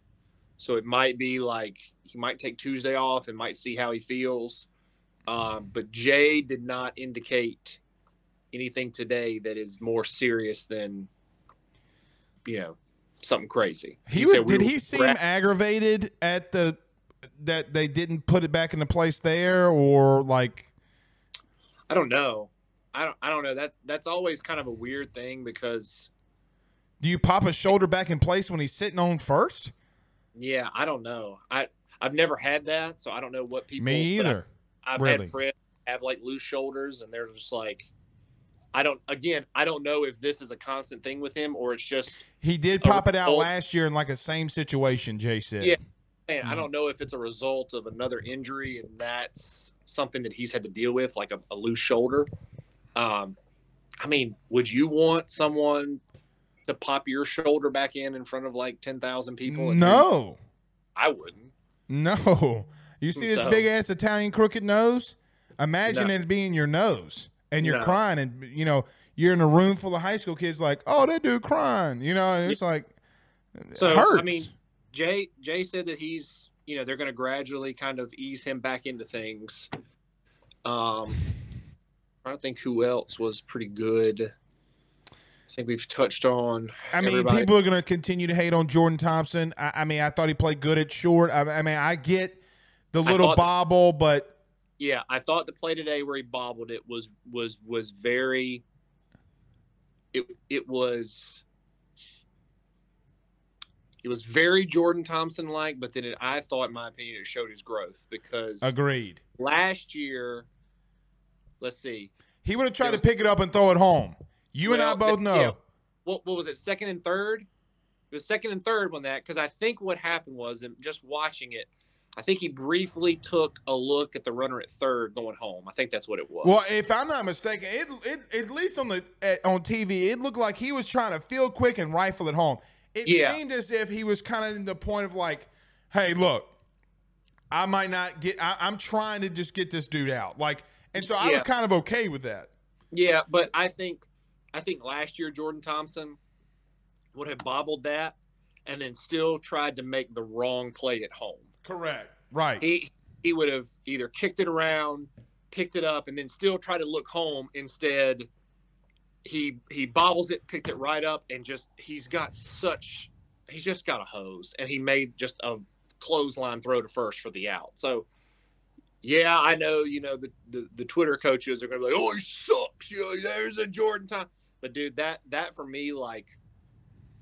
So it might be like he might take Tuesday off and might see how he feels. But Jay did not indicate anything today that is more serious than, you know, something crazy. Did he seem aggravated at that they didn't put it back into place there, or like? I don't know. I don't know. That's always kind of a weird thing because. Do you pop his shoulder back in place when he's sitting on first? Yeah, I don't know. I've never had that, so I don't know what people. Me either. I've had friends have like loose shoulders, and they're just like, I don't know if this is a constant thing with him or it's just. He did pop it out last year in like a same situation, Jay said. Yeah, man, I don't know if it's a result of another injury, and that's something that he's had to deal with, like a loose shoulder. I mean, would you want someone to pop your shoulder back in front of like 10,000 people? No, I wouldn't. No. You see this big-ass Italian crooked nose? Imagine it being your nose, and you're crying, and, you know, you're in a room full of high school kids like, oh, that dude crying, you know, and it's like, it hurts. I mean, Jay said that he's, you know, they're going to gradually kind of ease him back into things. I don't think who else was pretty good. I think we've touched on. I mean, everybody. People are going to continue to hate on Jordan Thompson. I thought he played good at short. I get the little bobble, but yeah, I thought the play today where he bobbled it was very. It was very Jordan Thompson like, but then I thought, in my opinion, it showed his growth because agreed. Last year, let's see, he would have tried to pick it up and throw it home. And I both know. Yeah. What was it? Second and third. It was second and third on that because I think what happened was, and just watching it, I think he briefly took a look at the runner at third going home. I think that's what it was. Well, if I'm not mistaken, it at least on TV, it looked like he was trying to feel quick and rifle it home. It seemed as if he was kind of in the point of like, hey, look, I might not get – I'm trying to just get this dude out. Like, and so I was kind of okay with that. Yeah, but I think last year Jordan Thompson would have bobbled that and then still tried to make the wrong play at home. Correct. Right. He would have either kicked it around, picked it up, and then still try to look home. Instead, he bobbles it, picked it right up, and just he's just got a hose, and he made just a clothesline throw to first for the out. So, yeah, I know, you know, the Twitter coaches are going to be like, oh, he sucks. You know, there's a Jordan time. But, dude, that for me, like,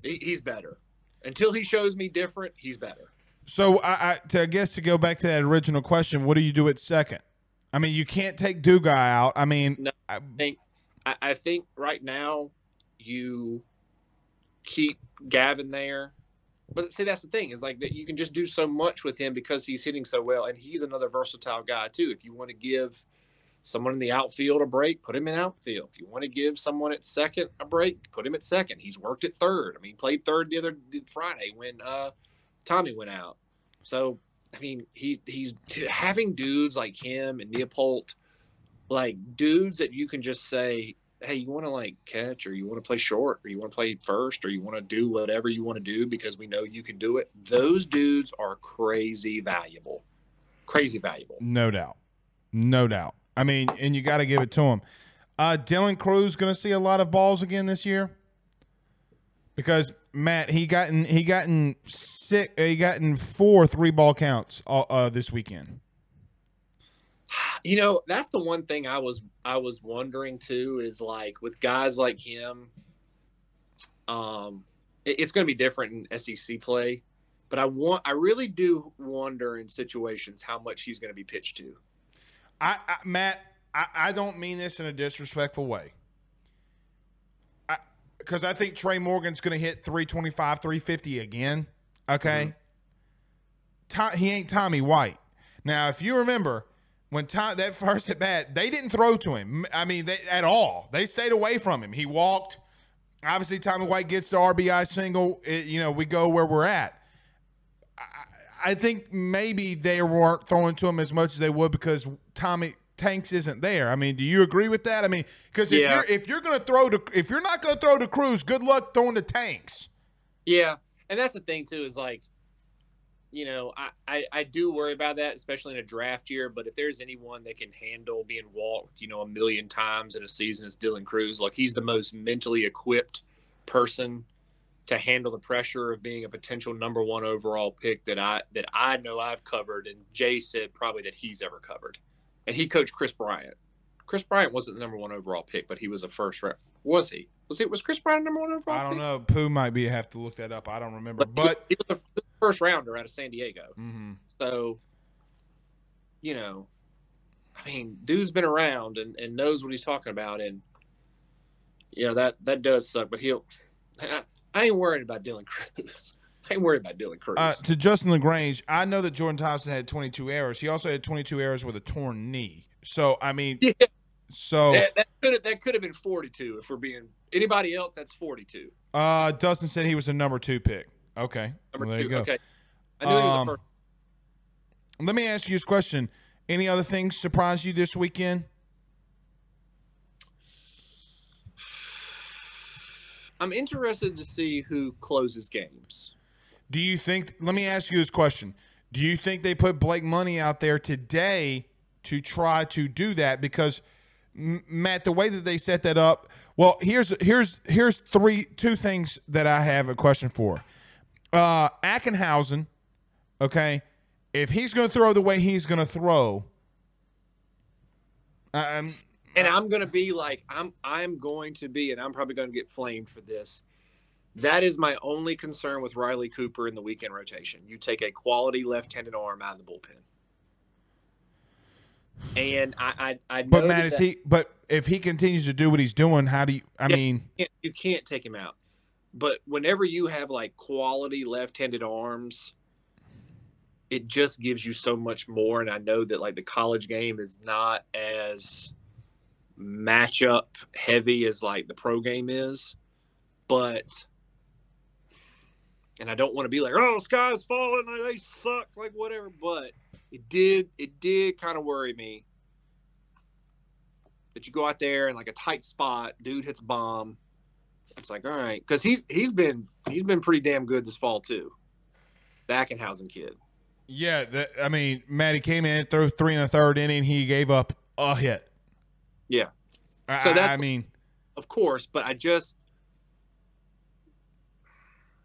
he's better. Until he shows me different, he's better. So I guess to go back to that original question, what do you do at second? I mean, you can't take Dugas out. I mean, no, I think right now you keep Gavin there, but see, that's the thing is like that you can just do so much with him because he's hitting so well, and he's another versatile guy too. If you want to give someone in the outfield a break, put him in outfield. If you want to give someone at second a break, put him at second. He's worked at third. I mean, he played third the other Friday when Tommy went out. So, I mean, he's having dudes like him and Neopol, like dudes that you can just say, hey, you want to like catch, or you want to play short, or you want to play first, or you want to do whatever you want to do because we know you can do it. Those dudes are crazy valuable. Crazy valuable. No doubt. No doubt. I mean, and you got to give it to him. Dylan Crews going to see a lot of balls again this year? Because Matt, he got in 4 3-ball counts this weekend. You know, that's the one thing I was wondering too, is like with guys like him, it's going to be different in SEC play, but I really do wonder in situations how much he's going to be pitched to. Matt, I don't mean this in a disrespectful way, because I think Trey Morgan's going to hit 325, 350 again. Okay, mm-hmm. He ain't Tommy White. Now, if you remember, when that first at bat, they didn't throw to him. I mean, at all. They stayed away from him. He walked. Obviously, Tommy White gets the RBI single. We go where we're at. I think maybe they weren't throwing to him as much as they would because Tommy Tanks isn't there. I mean, do you agree with that? I mean, because if you're not going to throw to Crews, good luck throwing to Tanks. Yeah, and that's the thing too, is like, you know, I do worry about that, especially in a draft year. But if there's anyone that can handle being walked, you know, 1,000,000 times in a season, it's Dylan Crews. Like, he's the most mentally equipped person to handle the pressure of being a potential number 1 overall pick that I know I've covered, and Jay said probably that he's ever covered. And he coached Chris Bryant. Chris Bryant wasn't the number 1 overall pick, but he was a first round. Was he? Was Chris Bryant number 1 overall? I don't know. Pooh might have to look that up. I don't remember. But he was a first rounder out of San Diego. Mm-hmm. So, you know, I mean, dude's been around and knows what he's talking about, and you know that does suck. But I ain't worried about Dylan Crews. To Justin LaGrange, I know that Jordan Thompson had 22 errors. He also had 22 errors with a torn knee. So, I mean, yeah. So that could have been 42 if we're being anybody else. That's 42. Dustin said he was a number 2 pick. Okay, there you go. Okay, I knew he was the first. Let me ask you this question: any other things surprise you this weekend? I'm interested to see who closes games. Do you think – let me ask you this question. Do you think they put Blake Money out there today to try to do that? Because, Matt, the way that they set that up – well, here's two things that I have a question for. Ackenhausen, okay, if he's going to throw the way he's going to throw – and I'm going to be like, I'm going to be, and I'm probably going to get flamed for this. That is my only concern with Riley Cooper in the weekend rotation. You take a quality left-handed arm out of the bullpen. And I know. But Matt, but if he continues to do what he's doing, how do you, you can't take him out. But whenever you have like quality left-handed arms, it just gives you so much more. And I know that like the college game is not as matchup heavy as like the pro game is, but and I don't want to be like, oh, the sky's falling, like, they suck, like whatever, but it did kind of worry me that you go out there and like a tight spot, dude hits a bomb. It's like, all right, because he's been pretty damn good this fall too, the Ackenhausen kid. Yeah, I mean, Matty came in, threw 3 1/3 inning, he gave up a hit. Yeah. So that's, I mean, of course, but I just.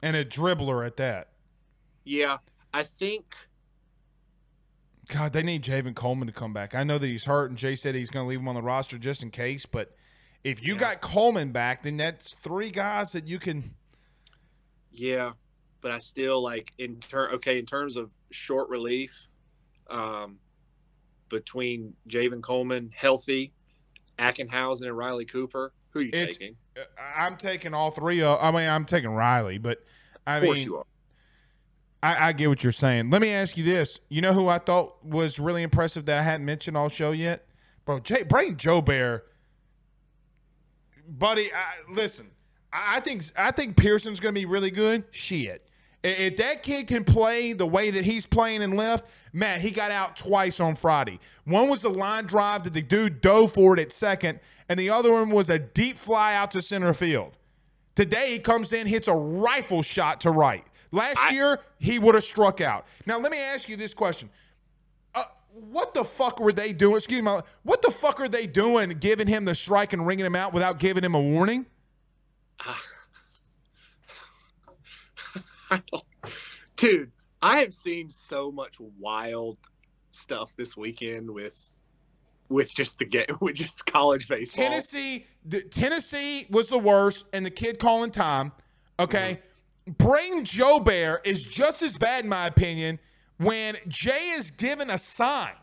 And a dribbler at that. Yeah. I think. God, they need Javen Coleman to come back. I know that he's hurt, and Jay said he's going to leave him on the roster just in case, but if you got Coleman back, then that's 3 guys that you can. Yeah. But I still like in terms of short relief, between Javen Coleman, healthy, Ackenhausen and Riley Cooper. Who are you taking? I'm taking all 3. I'm taking Riley, but I mean, of course you are. I get what you're saying. Let me ask you this. You know who I thought was really impressive that I hadn't mentioned all show yet? Bro, Brady Joe Bear. Buddy, listen, I think Pearson's going to be really good. Shit. If that kid can play the way that he's playing and left, man, he got out twice on Friday. One was the line drive that the dude dove for it at second, and the other one was a deep fly out to center field. Today he comes in, hits a rifle shot to right. Last year, he would have struck out. Now, let me ask you this question. What the fuck were they doing? Excuse me. What the fuck are they doing giving him the strike and ringing him out without giving him a warning? title. Dude, I have seen so much wild stuff this weekend with just college baseball. Tennessee was the worst, and the kid calling time. Okay, Brain Joe Bear is just as bad in my opinion when Jay is given a sign,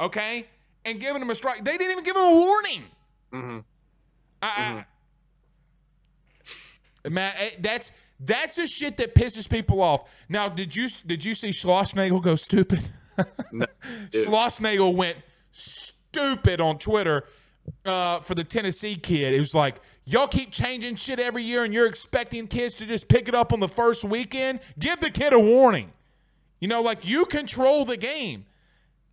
okay, and giving him a strike. They didn't even give him a warning. Mm-hmm. Man, that's the shit that pisses people off. Now, did you see Schlossnagel go stupid? No, Schlossnagel went stupid on Twitter for the Tennessee kid. It was like, y'all keep changing shit every year, and you're expecting kids to just pick it up on the first weekend. Give the kid a warning. You know, like, you control the game.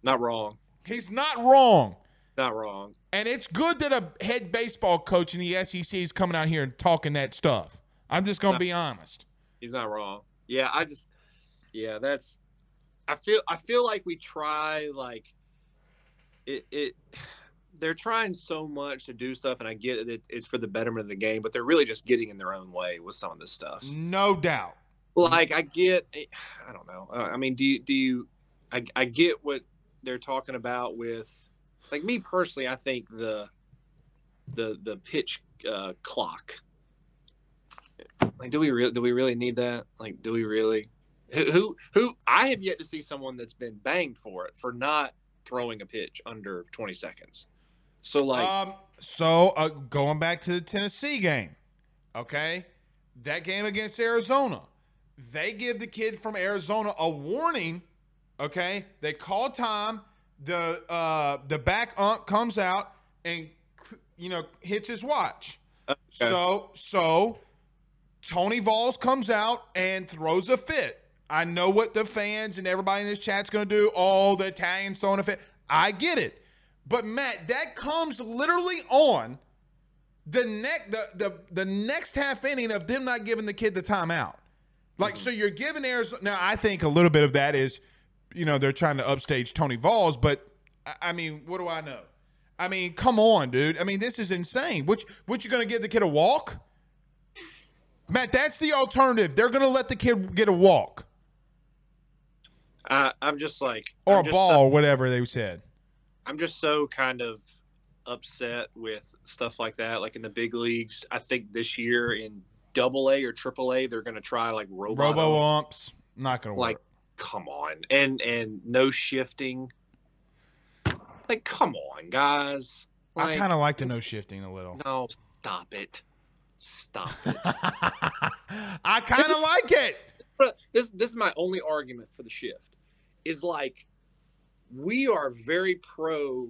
Not wrong. He's not wrong. Not wrong. And it's good that a head baseball coach in the SEC is coming out here and talking that stuff. I'm just going to be honest. He's not wrong. Yeah, I feel like we try, like, they're trying so much to do stuff, and I get it, it's for the betterment of the game, but they're really just getting in their own way with some of this stuff. No doubt. Like, I don't know. I mean, I get what they're talking about with, like, me personally, I think the pitch clock. Like, do we really need that? Like, do we really? Who? I have yet to see someone that's been banged for it, for not throwing a pitch under 20 seconds. So, like, going back to the Tennessee game, okay, that game against Arizona, they give the kid from Arizona a warning. Okay, they call time. The back ump comes out and, you know, hits his watch. Okay. So Tony Vols comes out and throws a fit. I know what the fans and everybody in this chat's going to do. Oh, the Italians throwing a fit. I get it. But, Matt, that comes literally on the next half inning of them not giving the kid the timeout. Like, so you're giving Arizona – now, I think a little bit of that is, you know, they're trying to upstage Tony Vols, but, I mean, what do I know? I mean, come on, dude. I mean, this is insane. What you going to give the kid a walk? Matt, that's the alternative. They're going to let the kid get a walk. I'm just like – or a ball or whatever they said. I'm just so kind of upset with stuff like that. Like, in the big leagues, I think this year in AA or AAA, they're going to try, like, robo umps. Not going to work. Like, come on. And no shifting. Like, come on, guys. Like, I kind of like the no shifting a little. No, stop it. Stop it. I kind of like it. This is my only argument for the shift. Is, like, we are very pro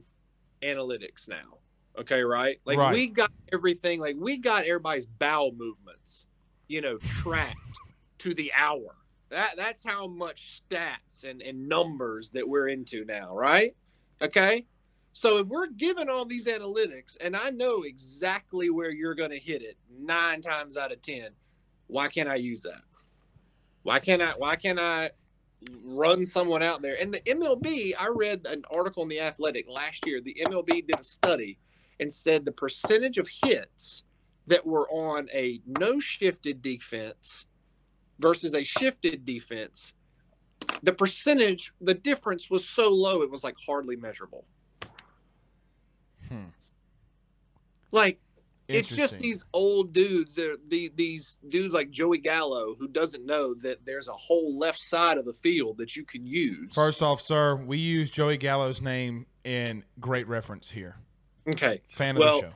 analytics now. Okay, right? Like, right. We got everything. Like, we got everybody's bowel movements, you know, tracked to the hour. That's how much stats and numbers that we're into now, right? Okay? So if we're given all these analytics and I know exactly where you're going to hit it 9 times out of 10, why can't I use that? Why can't I run someone out there? And the MLB, I read an article in The Athletic last year. The MLB did a study and said the percentage of hits that were on a no-shifted defense versus a shifted defense, the difference was so low it was, like, hardly measurable. Like, it's just these old dudes. These dudes like Joey Gallo, who doesn't know that there's a whole left side of the field that you can use. First off, sir, we use Joey Gallo's name in great reference here. Okay. Fan of the show.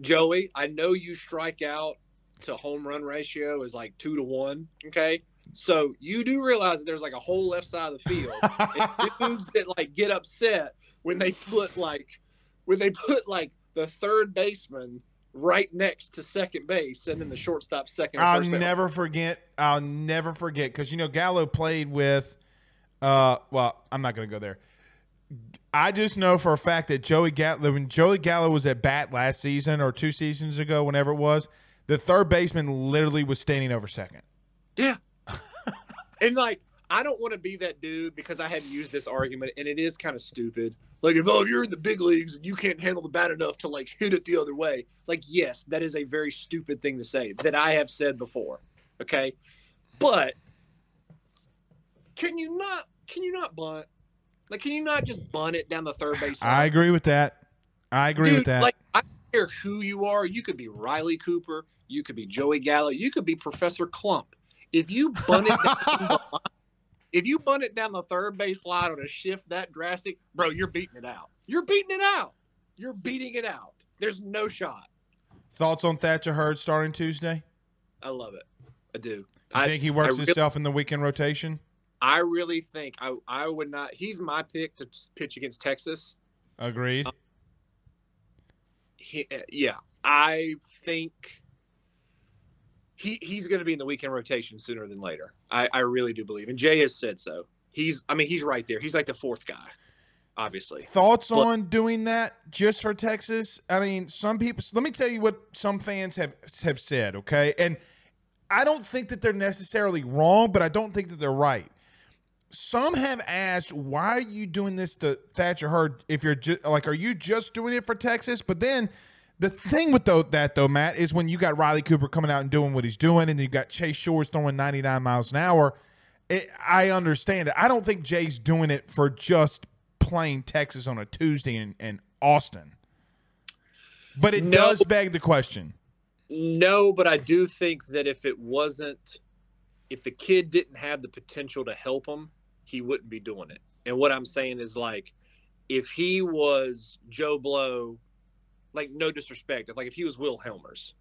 Joey, I know you strike out to home run ratio is like 2-1. Okay. So you do realize that there's, like, a whole left side of the field. And dudes that, like, get upset when they put the third baseman right next to second base, and then the shortstop second. I'll never forget because, you know, Gallo played with I'm not going to go there. I just know for a fact that when Joey Gallo was at bat last season or 2 seasons ago, whenever it was, the third baseman literally was standing over second. Yeah. And, like, I don't want to be that dude because I have used this argument, and it is kind of stupid. Like, if you're in the big leagues and you can't handle the bat enough to, like, hit it the other way. Like, yes, that is a very stupid thing to say that I have said before, okay? But Can you not bunt? Like, can you not just bunt it down the third baseline? I agree with that. I agree with that. Like, I don't care who you are. You could be Riley Cooper. You could be Joey Gallo. You could be Professor Clump. If you bunt it down the line, if you bunt it down the third baseline on a shift that drastic, bro, you're beating it out. You're beating it out. You're beating it out. There's no shot. Thoughts on Thatcher Hurd starting Tuesday? I love it. I do. I think he works himself in the weekend rotation? I really think I would not. He's my pick to pitch against Texas. Agreed. Yeah, I think he's going to be in the weekend rotation sooner than later. I really do believe, and Jay has said so. He's right there. He's like the fourth guy, obviously. Thoughts on doing that just for Texas? I mean, some people. Let me tell you what some fans have said. Okay, and I don't think that they're necessarily wrong, but I don't think that they're right. Some have asked, why are you doing this to Thatcher Hurd if you're are you just doing it for Texas? But then the thing with that, Matt, is when you got Riley Cooper coming out and doing what he's doing, and you got Chase Shores throwing 99 miles an hour, I understand it. I don't think Jay's doing it for just playing Texas on a Tuesday in Austin. But it does beg the question. No, but I do think that if the kid didn't have the potential to help him, he wouldn't be doing it. And what I'm saying is, like, if he was Joe Blow, like, no disrespect, like if he was Will Helmers,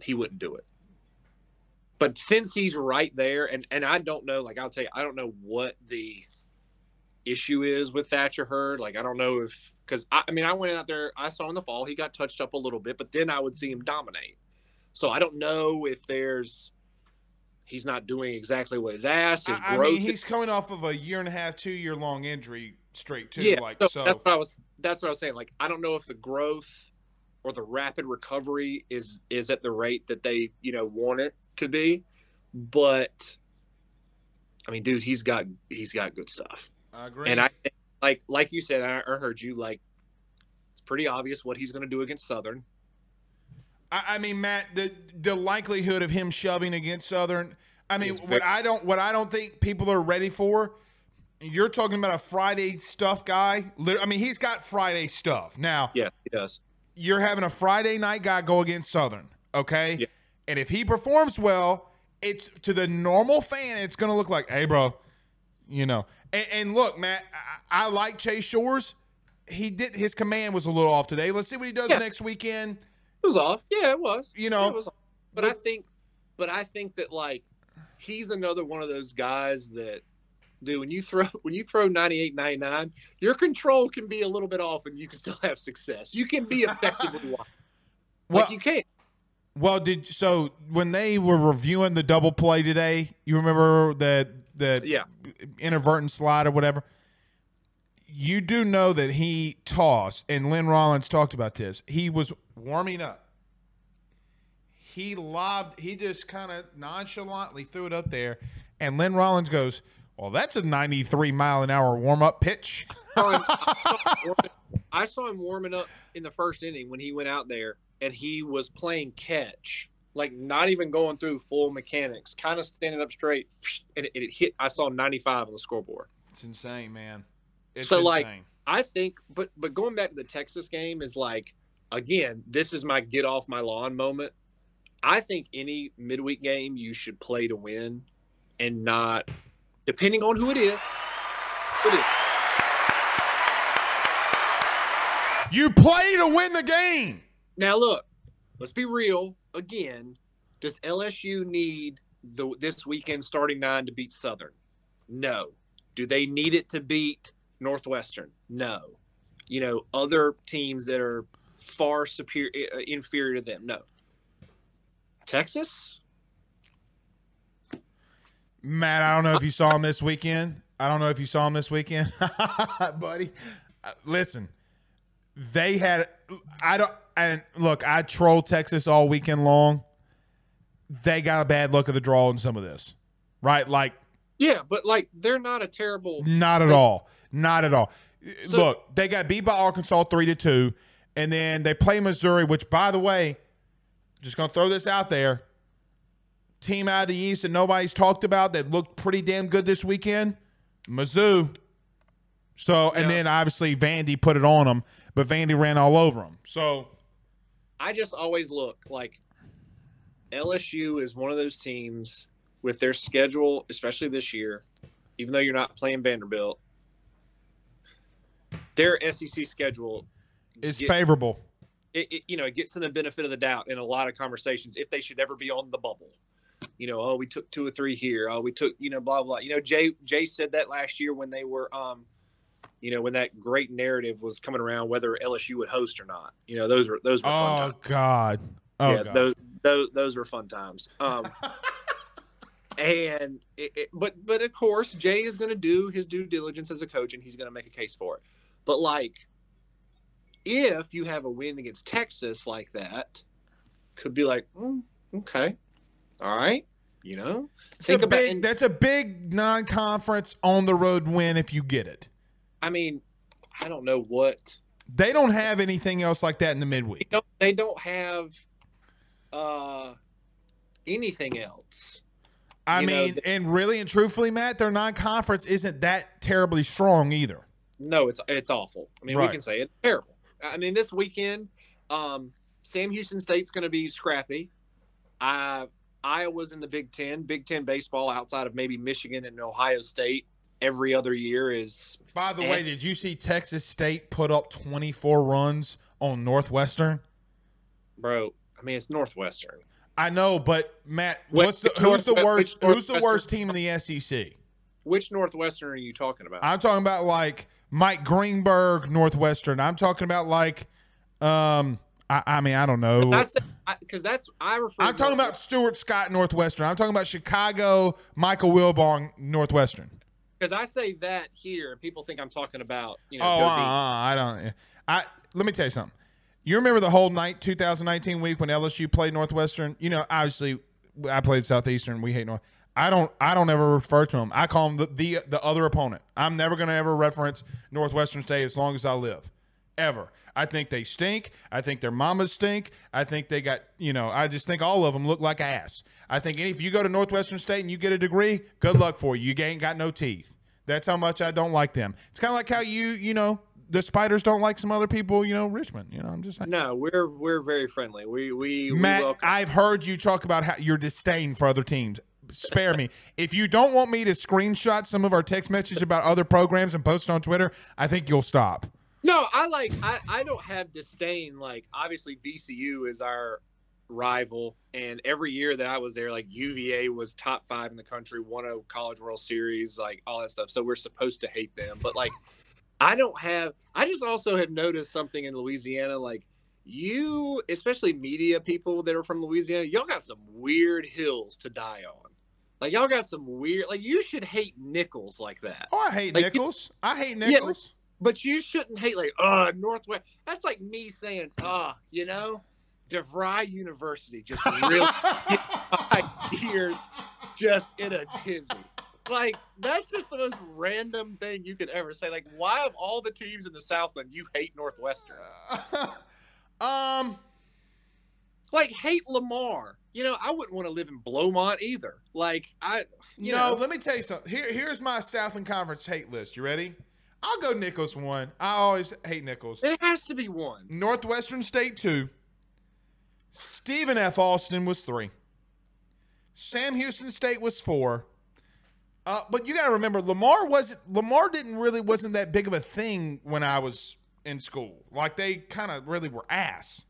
he wouldn't do it. But since he's right there, and I don't know, like, I'll tell you, I don't know what the issue is with Thatcher Hurd. Like, I don't know if, because I went out there, I saw him in the fall, he got touched up a little bit, but then I would see him dominate. So I don't know if there's, he's not doing exactly what he's asked. He's coming off of a 1.5-2-year-long injury straight too. Yeah, so that's what I was saying. Like, I don't know if the growth or the rapid recovery is at the rate that they, want it to be. But I mean, dude, he's got good stuff. I agree. And I like you said, I heard you, like, it's pretty obvious what he's going to do against Southern. I mean, Matt, the likelihood of him shoving against Southern. I mean, what I don't think people are ready for. You're talking about a Friday stuff guy. I mean, he's got Friday stuff now. Yeah, he does. You're having a Friday night guy go against Southern, okay? Yeah. And if he performs well, it's to the normal fan. It's going to look like, hey, bro, And look, Matt, I like Chase Shores. His command was a little off today. Let's see what he does next weekend. It was off. Yeah, it was. It was off. But I think that, like, he's another one of those guys that, dude, when you throw 98, 99, your control can be a little bit off and you can still have success. You can be effective with life. You can't. Well, so when they were reviewing the double play today, you remember the inadvertent slide or whatever? You do know that he tossed, and Lynn Rollins talked about this. He was warming up. He lobbed. He just kind of nonchalantly threw it up there, and Lynn Rollins goes, well, that's a 93-mile-an-hour warm-up pitch. I saw him warming up in the first inning when he went out there, and he was playing catch, like not even going through full mechanics, kind of standing up straight, and it hit. I saw 95 on the scoreboard. It's insane, man. It's so insane. Like, I think, but going back to the Texas game is, like, again, this is my get off my lawn moment. I think any midweek game you should play to win, and not, depending on who it is. You play to win the game. Now look, let's be real again. Does LSU need this weekend starting nine to beat Southern? No. Do they need it to beat Northwestern? No. Other teams that are far inferior to them? No. Texas? Matt, I don't know if you saw him this weekend. Buddy. Listen, they had – I trolled Texas all weekend long. They got a bad look of the draw in some of this, right? Like – yeah, but, like, they're not a terrible – Not at all. So, look, they got beat by Arkansas 3-2, and then they play Missouri, which, by the way, just going to throw this out there, team out of the East that nobody's talked about that looked pretty damn good this weekend? Mizzou. So, and then obviously Vandy put it on them, but Vandy ran all over them. So I just always look like LSU is one of those teams with their schedule, especially this year, even though you're not playing Vanderbilt, their SEC schedule is favorable. It gets them the benefit of the doubt in a lot of conversations if they should ever be on the bubble. You know, oh, we took 2 or 3 here. Oh, we took, blah, blah. You know, Jay said that last year when they were, when that great narrative was coming around whether LSU would host or not. You know, those were fun times. God. Oh, yeah, God. Those were fun times. And but of course, Jay is going to do his due diligence as a coach, and he's going to make a case for it. But like, if you have a win against Texas like that, could be like, okay, all right, that's a big non-conference on the road win if you get it. I mean, I don't know what they don't have anything else like that in the midweek. They don't have anything else. And really and truthfully, Matt, their non-conference isn't that terribly strong either. No, it's awful. I mean, right. We can say it's terrible. I mean, this weekend, Sam Houston State's going to be scrappy. Iowa's in the Big Ten. Big Ten baseball outside of maybe Michigan and Ohio State every other year is. By the way, did you see Texas State put up 24 runs on Northwestern? Bro, I mean, it's Northwestern. I know, but Matt, who's the worst team in the SEC? Which Northwestern are you talking about? I'm talking about like Mike Greenberg, Northwestern. I'm talking about like, I don't know, because that's I refer. I'm talking about Stuart Scott, Northwestern. I'm talking about Chicago, Michael Wilbon, Northwestern. Because I say that here, and people think I'm talking about I don't. Let me tell you something. You remember the whole 2019 week when LSU played Northwestern? You know, obviously, I played Southeastern. We hate North. I don't ever refer to them. I call them the other opponent. I'm never going to ever reference Northwestern State as long as I live, ever. I think they stink. I think their mamas stink. I think they got, I just think all of them look like ass. I think if you go to Northwestern State and you get a degree, good luck for you. You ain't got no teeth. That's how much I don't like them. It's kind of like how the spiders don't like some other people, Richmond. I'm just saying. No, we're very friendly. We Matt, welcome. I've heard you talk about how your disdain for other teams. Spare me. If you don't want me to screenshot some of our text messages about other programs and post it on Twitter, I think you'll stop. No, I don't have disdain. Like, obviously, VCU is our rival, and every year that I was there, like, UVA was top 5 in the country, won a College World Series, like, all that stuff. So we're supposed to hate them. But, like, I just also have noticed something in Louisiana, like you, especially media people that are from Louisiana, y'all got some weird hills to die on. Like y'all got some weird, like you should hate Nichols like that. Oh, I hate like, Nichols. I hate Nichols. Yeah, but you shouldn't hate like, Northwest. That's like me saying, DeVry University just really hit my ears just in a tizzy. Like, that's just the most random thing you could ever say. Like, why of all the teams in the Southland, you hate Northwestern? Like, hate Lamar. I wouldn't want to live in Blomont either. Like, let me tell you something. Here's my Southland Conference hate list. You ready? I'll go Nichols 1. I always hate Nichols. It has to be 1. Northwestern State 2. Stephen F. Austin was 3. Sam Houston State was 4. But you got to remember, Lamar wasn't that big of a thing when I was in school. Like they kind of really were ass.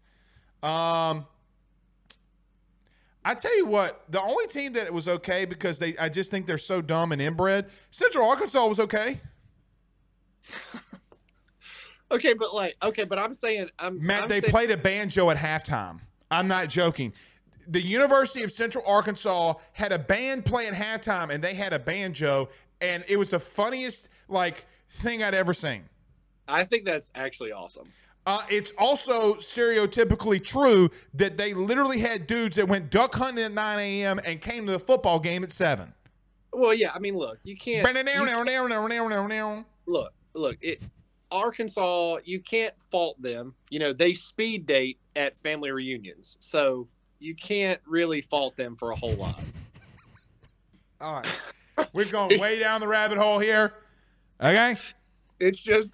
I tell you what, the only team that it was okay because I just think they're so dumb and inbred. Central Arkansas was okay. But I'm saying, played a banjo at halftime. I'm not joking. The University of Central Arkansas had a band play at halftime, and they had a banjo, and it was the funniest thing I'd ever seen. I think that's actually awesome. It's also stereotypically true that they literally had dudes that went duck hunting at 9 a.m. and came to the football game at 7. Well, yeah, I mean, look, you can't. Arkansas, you can't fault them. They speed date at family reunions, so. You can't really fault them for a whole lot. All right. We've gone way down the rabbit hole here. Okay. It's just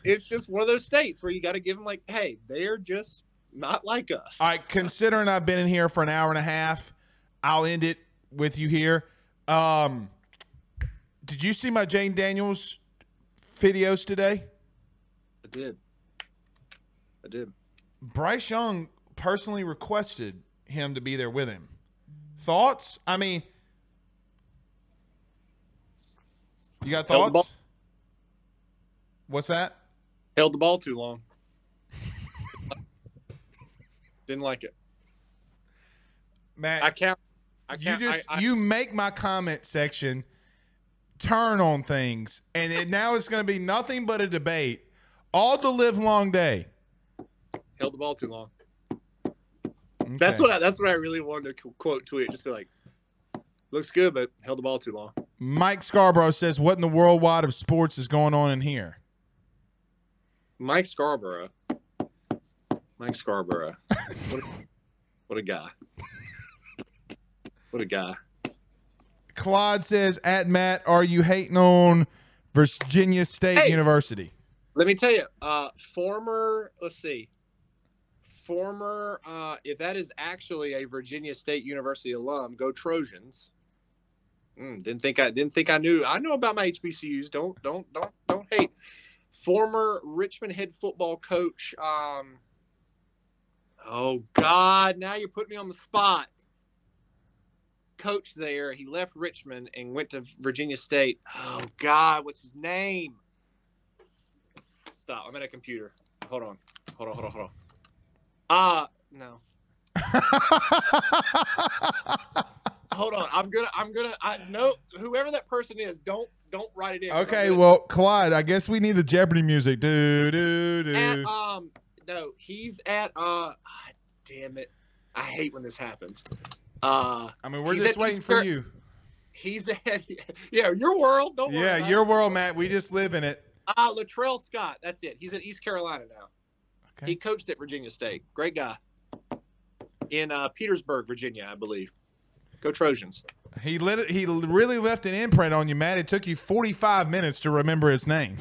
one of those states where you got to give them like, hey, they're just not like us. All right. Considering I've been in here for an hour and a half, I'll end it with you here. Did you see my Jayden Daniels videos today? I did. Bryce Young personally requested him to be there with him. Thoughts? I mean, you got thoughts? What's that? Held the ball too long. Didn't like it. Man, you make my comment section turn on things, and now it's going to be nothing but a debate all the live long day. Held the ball too long. Okay. That's what I really wanted to quote tweet. Just be like, looks good, but held the ball too long. Mike Scarborough says, what in the world wide of sports is going on in here? Mike Scarborough. What a guy. What a guy. Claude says, at Matt, are you hating on Virginia State University? Let me tell you, if that is actually a Virginia State University alum, go Trojans. Didn't think I knew. I know about my HBCUs. Don't hate. Former Richmond head football coach. Oh God, now you're putting me on the spot. Coach there. He left Richmond and went to Virginia State. Oh God, what's his name? Stop. I'm at a computer. Hold on. No. Hold on. I know whoever that person is. Don't write it in. Okay. Well, Clyde, I guess we need the Jeopardy music. Do. No, he's at, damn it. I hate when this happens. I mean, we're just waiting for you. He's at, yeah, your world. Don't worry. Yeah, your world, Matt. We just live in it. Latrell Scott. That's it. He's at East Carolina now. Okay. He coached at Virginia State. Great guy. In Petersburg, Virginia, I believe. Go Trojans. He really left an imprint on you, Matt. It took you 45 minutes to remember his name.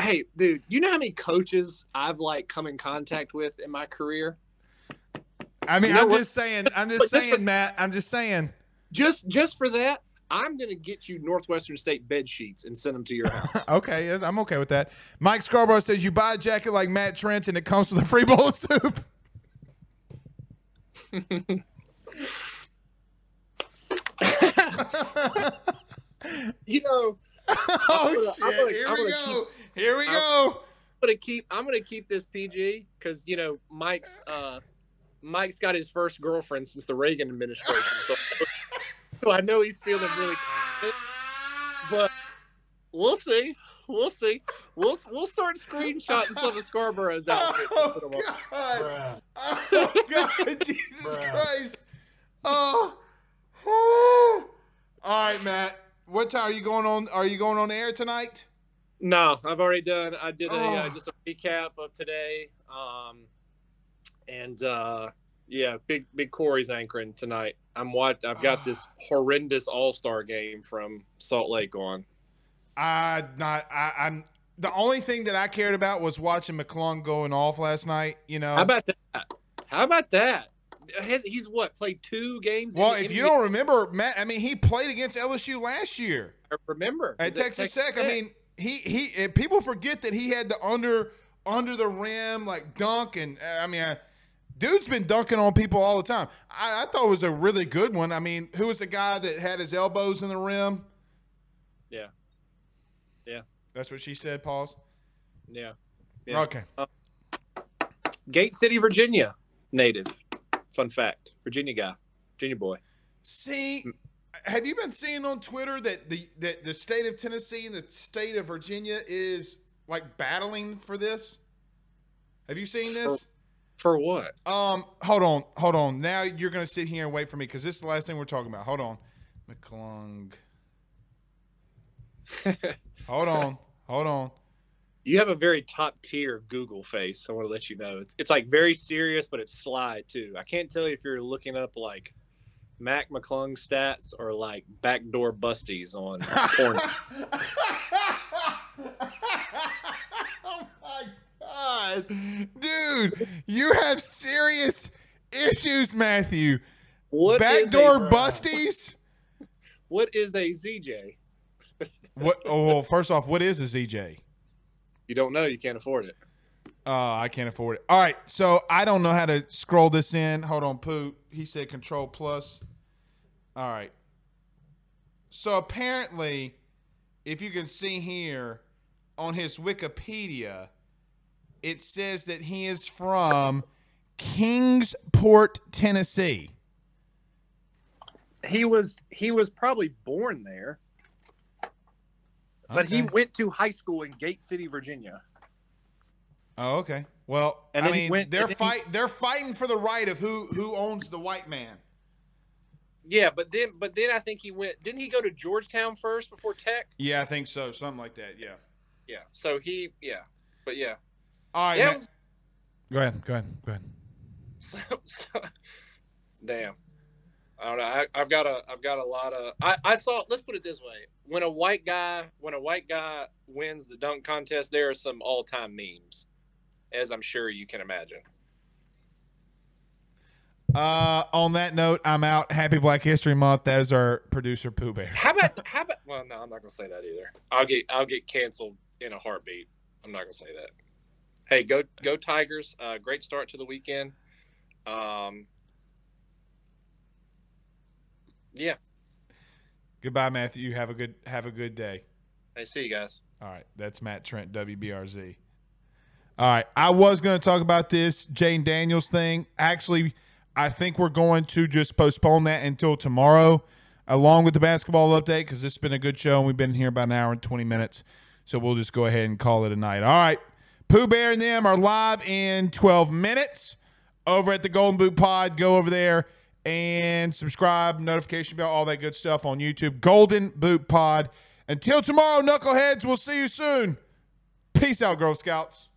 Hey, dude, you know how many coaches I've come in contact with in my career? I mean, Matt, I'm just saying. Just for that, I'm going to get you Northwestern State bed sheets and send them to your house. Okay, I'm okay with that. Mike Scarborough says, you buy a jacket like Matt Trent and it comes with a free bowl of soup. You know, here we go. I'm gonna keep this PG because you know Mike's got his first girlfriend since the Reagan administration, so I know he's feeling really good, but we'll see. We'll start screenshotting some of Scarborough's outfits. Oh God, Jesus Christ! Oh. All right, Matt. What time are you going on? Are you going on air tonight? No, I've already done. I did just a recap of today, Big Corey's anchoring tonight. I've got this horrendous All-Star game from Salt Lake on. I'm the only thing that I cared about was watching McClung going off last night. You know, how about that? He's played two games? Well, if you don't remember, Matt, I mean, he played against LSU last year. I remember. At Texas Tech. I mean, he people forget that he had the under the rim, dunk. And, I mean, dude's been dunking on people all the time. I thought it was a really good one. I mean, who was the guy that had his elbows in the rim? Yeah. Yeah. That's what she said, pause. Yeah. Okay. Gate City, Virginia native. Fun fact, Virginia guy, Virginia boy. See, have you been seeing on Twitter that the state of Tennessee and the state of Virginia is battling for this? Have you seen this? For what? Hold on. Now you're going to sit here and wait for me because this is the last thing we're talking about. Hold on. McClung. Hold on. You have a very top-tier Google face. I want to let you know. It's very serious, but it's sly, too. I can't tell you if you're looking up, Mac McClung's stats are like backdoor busties on porn. Oh my God. Dude, you have serious issues, Matthew. What backdoor busties? What is a ZJ? What? Oh, well, first off, what is a ZJ? You don't know. You can't afford it. I can't afford it. All right, so I don't know how to scroll this in. Hold on, Pooh. He said Control Plus. All right. So apparently, if you can see here on his Wikipedia, it says that he is from Kingsport, Tennessee. He was probably born there, but he went to high school in Gate City, Virginia. Oh, okay. Well, and I mean, they're fighting for the right of who owns the white man. Yeah, but then I think he went. Didn't he go to Georgetown first before Tech? Yeah, I think so. Something like that. Yeah. Yeah. So yeah. All right. Yeah. Go ahead. So, damn. I don't know. I've got a lot of. I saw. Let's put it this way: when a white guy wins the dunk contest, there are some all-time memes, as I'm sure you can imagine. On that note, I'm out. Happy Black History Month. That is our producer, Pooh Bear. How about? Well, no, I'm not gonna say that either. I'll get canceled in a heartbeat. I'm not gonna say that. Hey, go Tigers! Great start to the weekend. Yeah. Goodbye, Matthew. Have a good day. Hey, see you guys. All right, that's Matt Trent, WBRZ. All right, I was going to talk about this Jayden Daniels thing. Actually, I think we're going to just postpone that until tomorrow, along with the basketball update, because this has been a good show, and we've been here about an hour and 20 minutes. So we'll just go ahead and call it a night. All right, Pooh Bear and them are live in 12 minutes over at the Golden Boot Pod. Go over there and subscribe, notification bell, all that good stuff on YouTube. Golden Boot Pod. Until tomorrow, knuckleheads, we'll see you soon. Peace out, Girl Scouts.